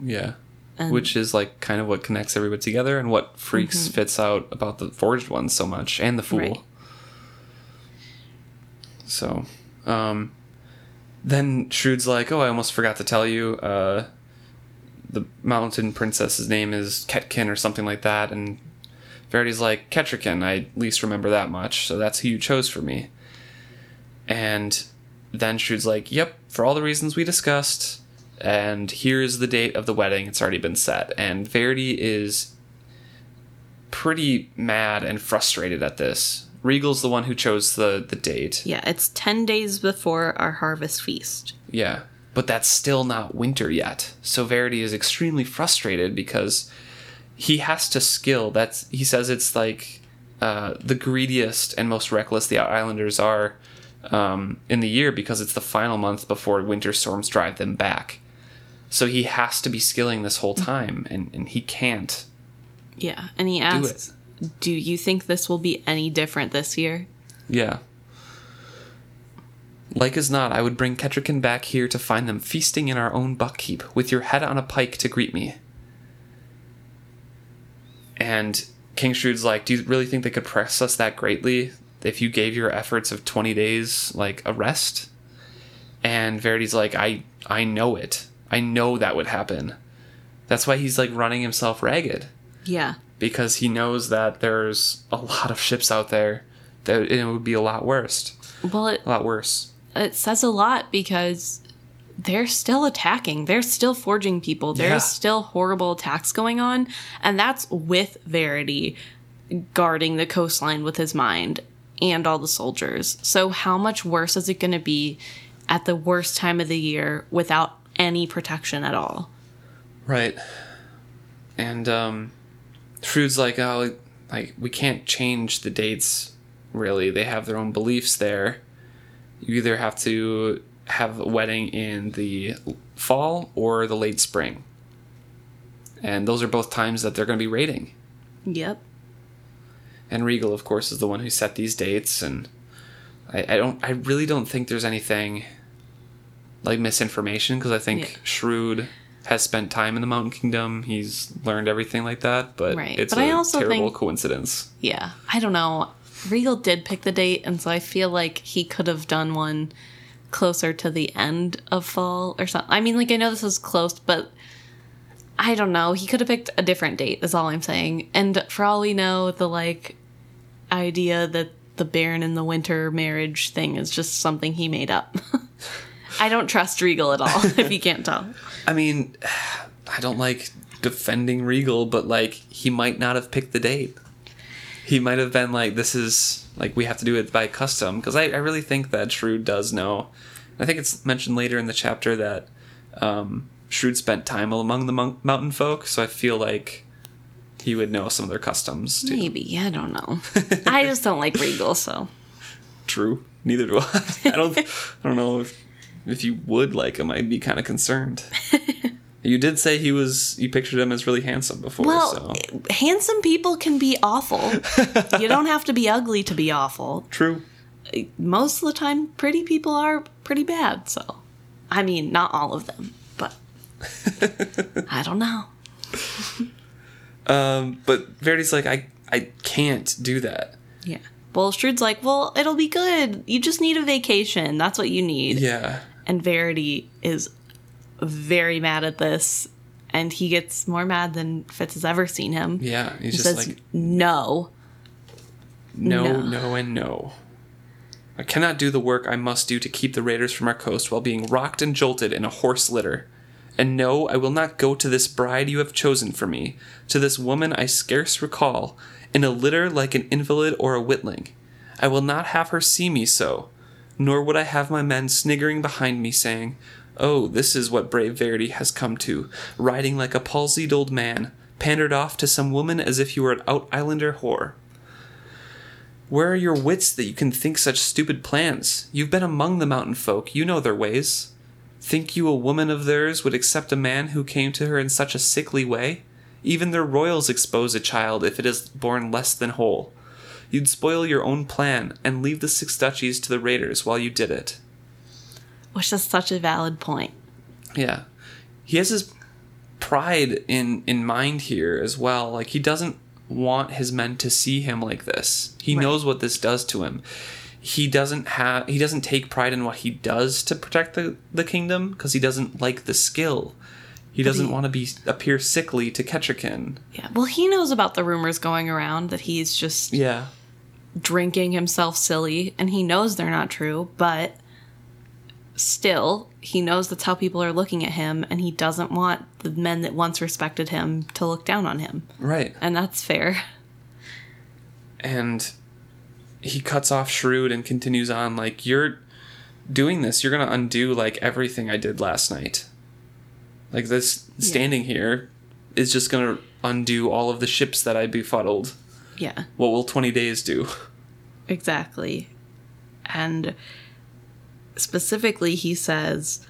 Yeah. And which is, like, kind of what connects everybody together and what freaks mm-hmm. Fitz out about the Forged Ones so much, and the Fool. Right. So, um, then Shrewd's like, oh, I almost forgot to tell you, uh, the mountain princess's name is Kettricken or something like that, and Verity's like, Kettricken, I at least remember that much, so that's who you chose for me. And then Shrewd's like, yep, for all the reasons we discussed... And here's the date of the wedding. It's already been set. And Verity is pretty mad and frustrated at this. Regal's the one who chose the, the date. Yeah, it's ten days before our harvest feast. Yeah. but that's still not winter yet. So Verity is extremely frustrated because he has to skill. That's, he says it's like uh, the greediest and most reckless the Out Islanders are um, in the year, because it's the final month before winter storms drive them back. So he has to be skilling this whole time, and, and he can't. Yeah, and he asks, do, do you think this will be any different this year? Yeah. Like as not, I would bring Kettricken back here to find them feasting in our own Buckkeep, with your head on a pike to greet me. And King Shrewd's like, do you really think they could press us that greatly if you gave your efforts of twenty days, like, a rest? And Verity's like, I, I know it. I know that would happen. That's why he's like running himself ragged. Yeah. Because he knows that there's a lot of ships out there that it would be a lot worse. Well, it, a lot worse. It says a lot because they're still attacking. They're still forging people. There's yeah. still horrible attacks going on. And that's with Verity guarding the coastline with his mind and all the soldiers. So how much worse is it going to be at the worst time of the year without any protection at all? Right. And um Shrewd's like, oh, like, we can't change the dates, really. They have their own beliefs there. You either have to have a wedding in the fall or the late spring, and those are both times that they're going to be raiding. Yep. And Regal, of course, is the one who set these dates, and I, I don't I really don't think there's anything like misinformation, because I think yeah. Shrewd has spent time in the Mountain Kingdom. He's learned everything like that, but right. it's but a I also terrible think, coincidence. Yeah, I don't know. Regal did pick the date, and so I feel like he could have done one closer to the end of fall or something. I mean, like, I know this is close, but I don't know. He could have picked a different date, is all I'm saying. And for all we know, the, like, idea that the Baron in the winter marriage thing is just something he made up. I don't trust Regal at all, if you can't tell. I mean, I don't like defending Regal, but, like, he might not have picked the date. He might have been like, this is, like, we have to do it by custom. Because I, I really think that Shrewd does know. I think it's mentioned later in the chapter that um, Shrewd spent time among the mon- mountain folk, so I feel like he would know some of their customs, too. Maybe, I don't know. I just don't like Regal, so. True. Neither do I. I don't, I don't know if... If you would like him, I'd be kind of concerned. You did say he was, you pictured him as really handsome before. Well, so. Handsome people can be awful. You don't have to be ugly to be awful. True. Most of the time, pretty people are pretty bad, so. I mean, not all of them, but I don't know. um, But Verity's like, I, I can't do that. Yeah. Well, Shrewd's like, well, it'll be good. You just need a vacation. That's what you need. Yeah. And Verity is very mad at this, and he gets more mad than Fitz has ever seen him. Yeah. He's he just says, like, no. no. No, no, and no. I cannot do the work I must do to keep the raiders from our coast while being rocked and jolted in a horse litter. And no, I will not go to this bride you have chosen for me, to this woman I scarce recall, in a litter like an invalid or a witling. I will not have her see me so, nor would I have my men sniggering behind me, saying, oh, this is what brave Verity has come to, riding like a palsied old man, pandered off to some woman as if you were an out islander whore. Where are your wits that you can think such stupid plans? You've been among the mountain folk, you know their ways. Think you a woman of theirs would accept a man who came to her in such a sickly way? Even their royals expose a child if it is born less than whole. You'd spoil your own plan and leave the six duchies to the raiders while you did it. Which is such a valid point. Yeah. He has his pride in, in mind here as well. Like, he doesn't want his men to see him like this. He right. knows what this does to him. He doesn't have. He doesn't take pride in what he does to protect the, the kingdom because he doesn't like the skill. He doesn't he, want to be appear sickly to Kettricken. Yeah, well, he knows about the rumors going around that he's just yeah. drinking himself silly, and he knows they're not true, but still, he knows that's how people are looking at him, and he doesn't want the men that once respected him to look down on him. Right. And that's fair. And he cuts off Shrewd and continues on, like, you're... doing this, you're going to undo, like, everything I did last night. Like, this standing yeah. here is just going to undo all of the ships that I befuddled. Yeah. What will twenty days do? Exactly. And specifically, he says,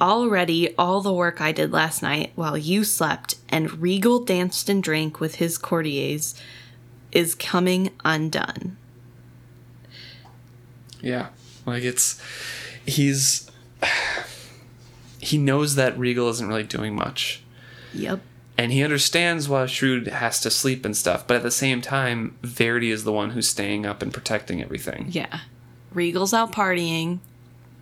already all the work I did last night while you slept and Regal danced and drank with his courtiers is coming undone. Yeah. Like, it's... He's... He knows that Regal isn't really doing much. Yep. And he understands why Shrewd has to sleep and stuff, but at the same time, Verity is the one who's staying up and protecting everything. Yeah. Regal's out partying,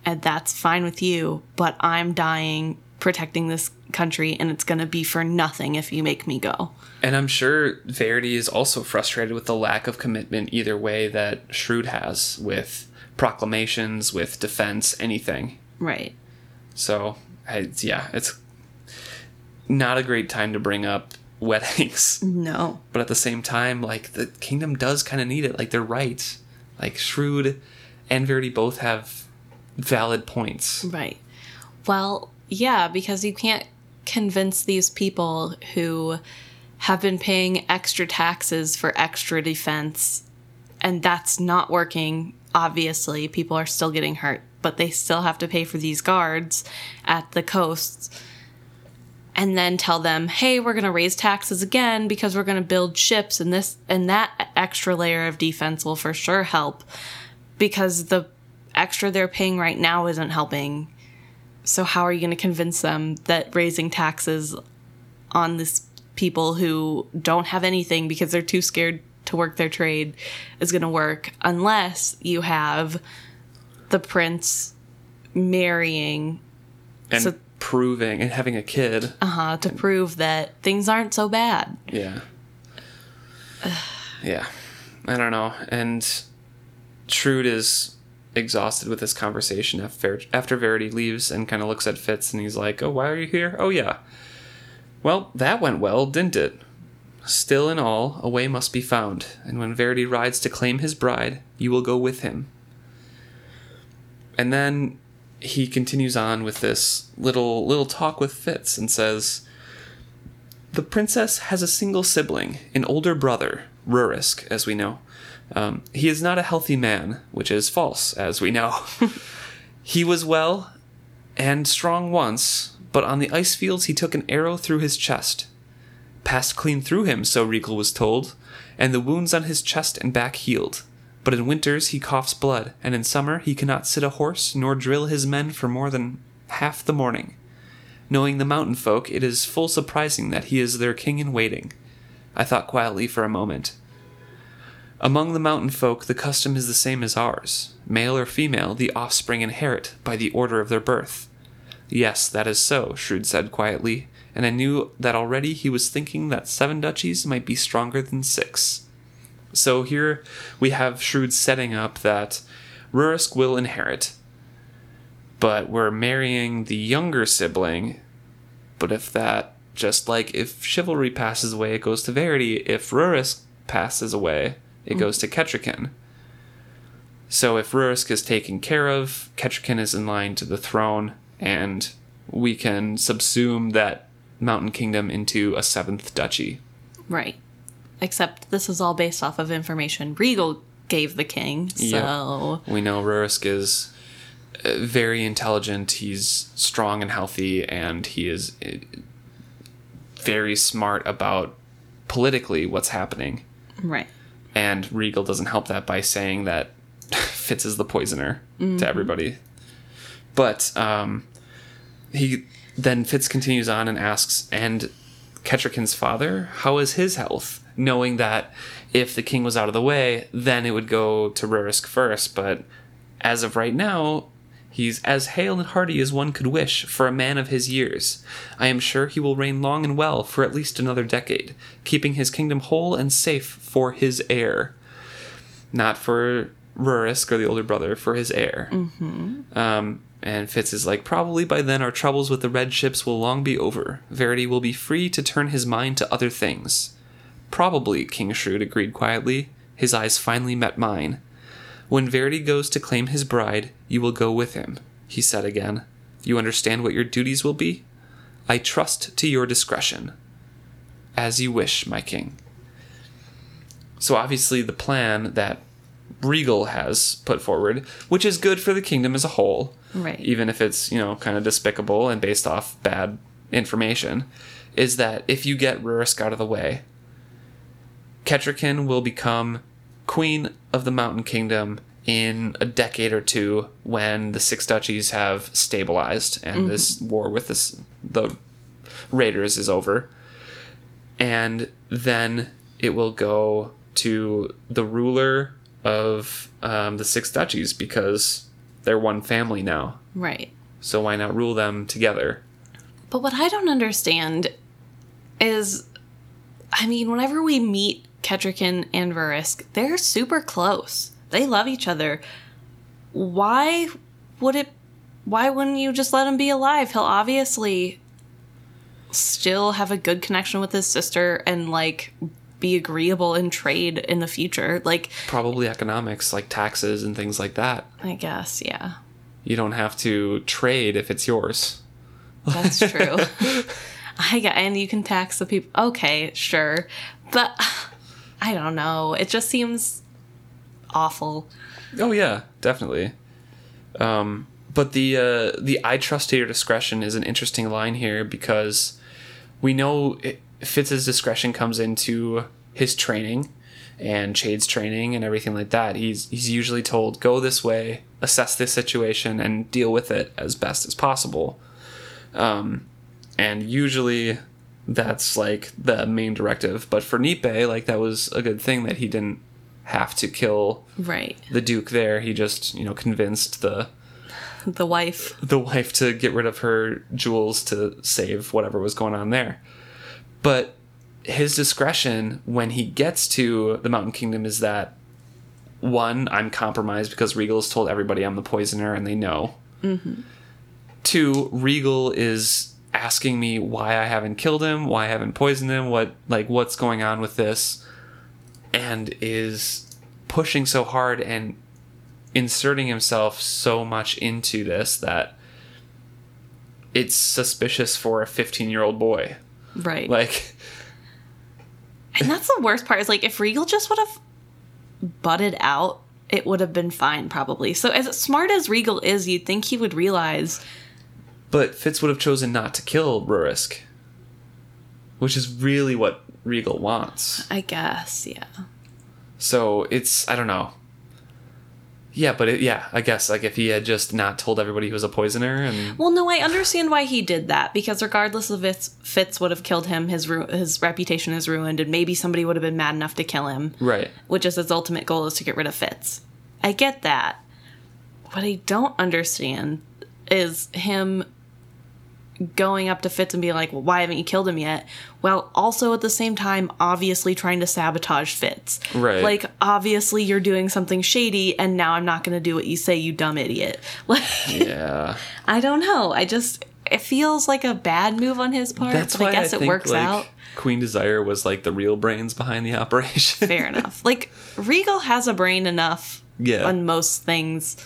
and that's fine with you, but I'm dying protecting this country, and it's going to be for nothing if you make me go. And I'm sure Verity is also frustrated with the lack of commitment either way that Shrewd has with proclamations, with defense, anything. Right. So, I, yeah, it's not a great time to bring up weddings. No. But at the same time, like, the kingdom does kind of need it. Like, they're right. Like, Shrewd and Verity both have valid points. Right. Well, yeah, because you can't convince these people who have been paying extra taxes for extra defense, and that's not working. Obviously, people are still getting hurt, but they still have to pay for these guards at the coasts, and then tell them, hey, we're going to raise taxes again because we're going to build ships, and this and that extra layer of defense will for sure help because the extra they're paying right now isn't helping. So how are you going to convince them that raising taxes on these people who don't have anything because they're too scared to work their trade is going to work unless you have the prince marrying and so, proving and having a kid uh-huh to and, prove that things aren't so bad. Yeah. Yeah. I don't know. And Trude is exhausted with this conversation after, after Verity leaves and kind of looks at Fitz and he's like, oh, why are you here? Oh, yeah. Well, that went well, didn't it? Still in all, a way must be found, and when Verity rides to claim his bride, you will go with him. And then he continues on with this little little talk with Fitz and says, the princess has a single sibling, an older brother, Rurisk, as we know. Um, he is not a healthy man, which is false, as we know. He was well and strong once, but on the ice fields he took an arrow through his chest. Passed clean through him, so Regal was told, and the wounds on his chest and back healed. But in winters he coughs blood, and in summer he cannot sit a horse nor drill his men for more than half the morning. Knowing the mountain folk, it is full surprising that he is their king-in-waiting. I thought quietly for a moment. Among the mountain folk, the custom is the same as ours. Male or female, the offspring inherit by the order of their birth. Yes, that is so, Shrewd said quietly, and I knew that already he was thinking that seven duchies might be stronger than six. So here we have Shrewd setting up that Rurisk will inherit, but we're marrying the younger sibling, but if that, just like if Chivalry passes away, it goes to Verity. If Rurisk passes away, it mm-hmm. goes to Kettricken. So if Rurisk is taken care of, Kettricken is in line to the throne, and we can subsume that Mountain Kingdom into a seventh duchy. Right. Except this is all based off of information Regal gave the king, so... Yep. We know Rurisk is very intelligent, he's strong and healthy, and he is very smart about politically what's happening. Right. And Regal doesn't help that by saying that Fitz is the poisoner mm-hmm. to everybody. But, um... He then Fitz continues on and asks, and Kettricken's father, how is his health? Knowing that if the king was out of the way, then it would go to Rurisk first. But as of right now, he's as hale and hearty as one could wish for a man of his years. I am sure he will reign long and well for at least another decade, keeping his kingdom whole and safe for his heir. Not for Rurisk or the older brother, for his heir. Mm-hmm. Um... And Fitz is like, probably by then our troubles with the Red Ships will long be over. Verity will be free to turn his mind to other things. Probably, King Shrewd agreed quietly. His eyes finally met mine. When Verity goes to claim his bride, you will go with him, he said again. You understand what your duties will be? I trust to your discretion. As you wish, my king. So obviously the plan that Regal has put forward, which is good for the kingdom as a whole, right, even if it's, you know, kind of despicable and based off bad information, is that if you get Rurisk out of the way, Kettricken will become queen of the Mountain Kingdom in a decade or two when the Six Duchies have stabilized and mm-hmm. this war with this, the raiders is over. And then it will go to the ruler of um, the Six Duchies because they're one family now. Right. So why not rule them together? But what I don't understand is, I mean, whenever we meet Kettricken and Rurisk, they're super close. They love each other. Why would it? Why wouldn't you just let him be alive? He'll obviously still have a good connection with his sister and, like, be agreeable in trade in the future. Like, probably economics, like taxes and things like that. I guess, yeah. You don't have to trade if it's yours. That's true. I get, and you can tax the people. Okay, sure. But I don't know. It just seems awful. Oh yeah, definitely. Um, but the uh, the I trust to your discretion is an interesting line here because we know it, Fitz's discretion comes into his training and Chade's training and everything like that. He's he's usually told go this way, assess this situation, and deal with it as best as possible. Um, and usually that's like the main directive. But for Nipe, like that was a good thing that he didn't have to kill right. the Duke there. He just, you know, convinced the the wife the wife to get rid of her jewels to save whatever was going on there. But his discretion when he gets to the Mountain Kingdom is that, one, I'm compromised because Regal's told everybody I'm the poisoner and they know. Mm-hmm. Two, Regal is asking me why I haven't killed him, why I haven't poisoned him, what like what's going on with this, and is pushing so hard and inserting himself so much into this that it's suspicious for a fifteen-year-old boy. Right. Like, and that's the worst part is, like, if Regal just would have butted out, it would have been fine probably. So as smart as Regal is, you'd think he would realize. But Fitz would have chosen not to kill Rurisk, which is really what Regal wants. I guess, yeah. So it's, I don't know. Yeah, but it, yeah, I guess like if he had just not told everybody he was a poisoner and well, no, I understand why he did that because regardless of if Fitz would have killed him, his ru- his reputation is ruined, and maybe somebody would have been mad enough to kill him. Right. Which is his ultimate goal is to get rid of Fitz. I get that. What I don't understand is him going up to Fitz and being like, "Well, why haven't you killed him yet?" While also at the same time, obviously trying to sabotage Fitz. Right. Like, obviously you're doing something shady, and now I'm not going to do what you say, you dumb idiot. Like, yeah. I don't know. I just it feels like a bad move on his part. That's but why I guess I it think, works like, out. Queen Desire was like the real brains behind the operation. Fair enough. Like Regal has a brain enough yeah. on most things,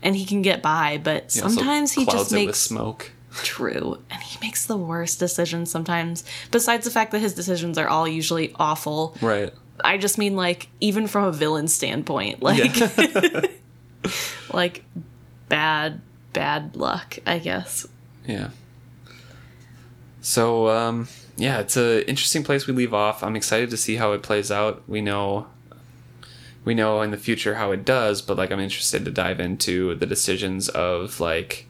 and he can get by. But he sometimes he just it makes with smoke. True. And he makes the worst decisions sometimes, besides the fact that his decisions are all usually awful. Right. I just mean, like, even from a villain standpoint, like, yeah. like bad, bad luck, I guess. Yeah. So, um, yeah, it's an interesting place we leave off. I'm excited to see how it plays out. We know, we know in the future how it does, but, like, I'm interested to dive into the decisions of, like,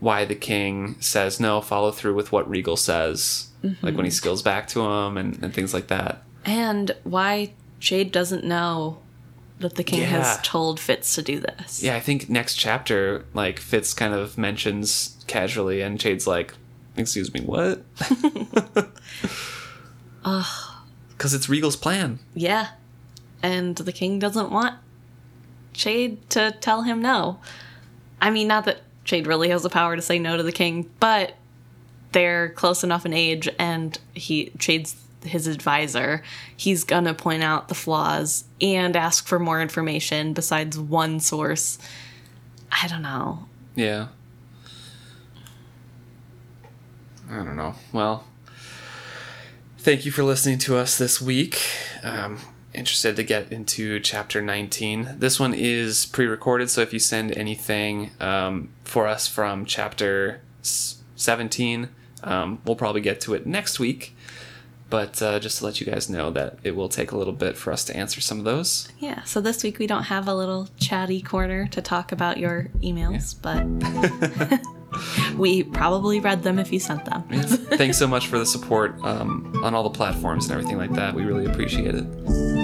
why the king says no, follow through with what Regal says, mm-hmm. like when he skills back to him and, and things like that. And why Chade doesn't know that the king yeah. has told Fitz to do this. Yeah, I think next chapter, like Fitz kind of mentions casually and Chade's like, excuse me, what? Because it's Regal's plan. Yeah. And the king doesn't want Chade to tell him no. I mean, not that Chade really has the power to say no to the king, but they're close enough in age, and he Chade's his advisor, he's going to point out the flaws and ask for more information besides one source. I don't know. Yeah. I don't know. Well, thank you for listening to us this week. Um, interested to get into chapter nineteen. This one is pre-recorded, so if you send anything um, for us from chapter seventeen, um, we'll probably get to it next week. But uh, just to let you guys know that it will take a little bit for us to answer some of those. Yeah, so this week we don't have a little chatty corner to talk about your emails, yeah. But we probably read them if you sent them. Yeah. Thanks so much for the support um, on all the platforms and everything like that. We really appreciate it.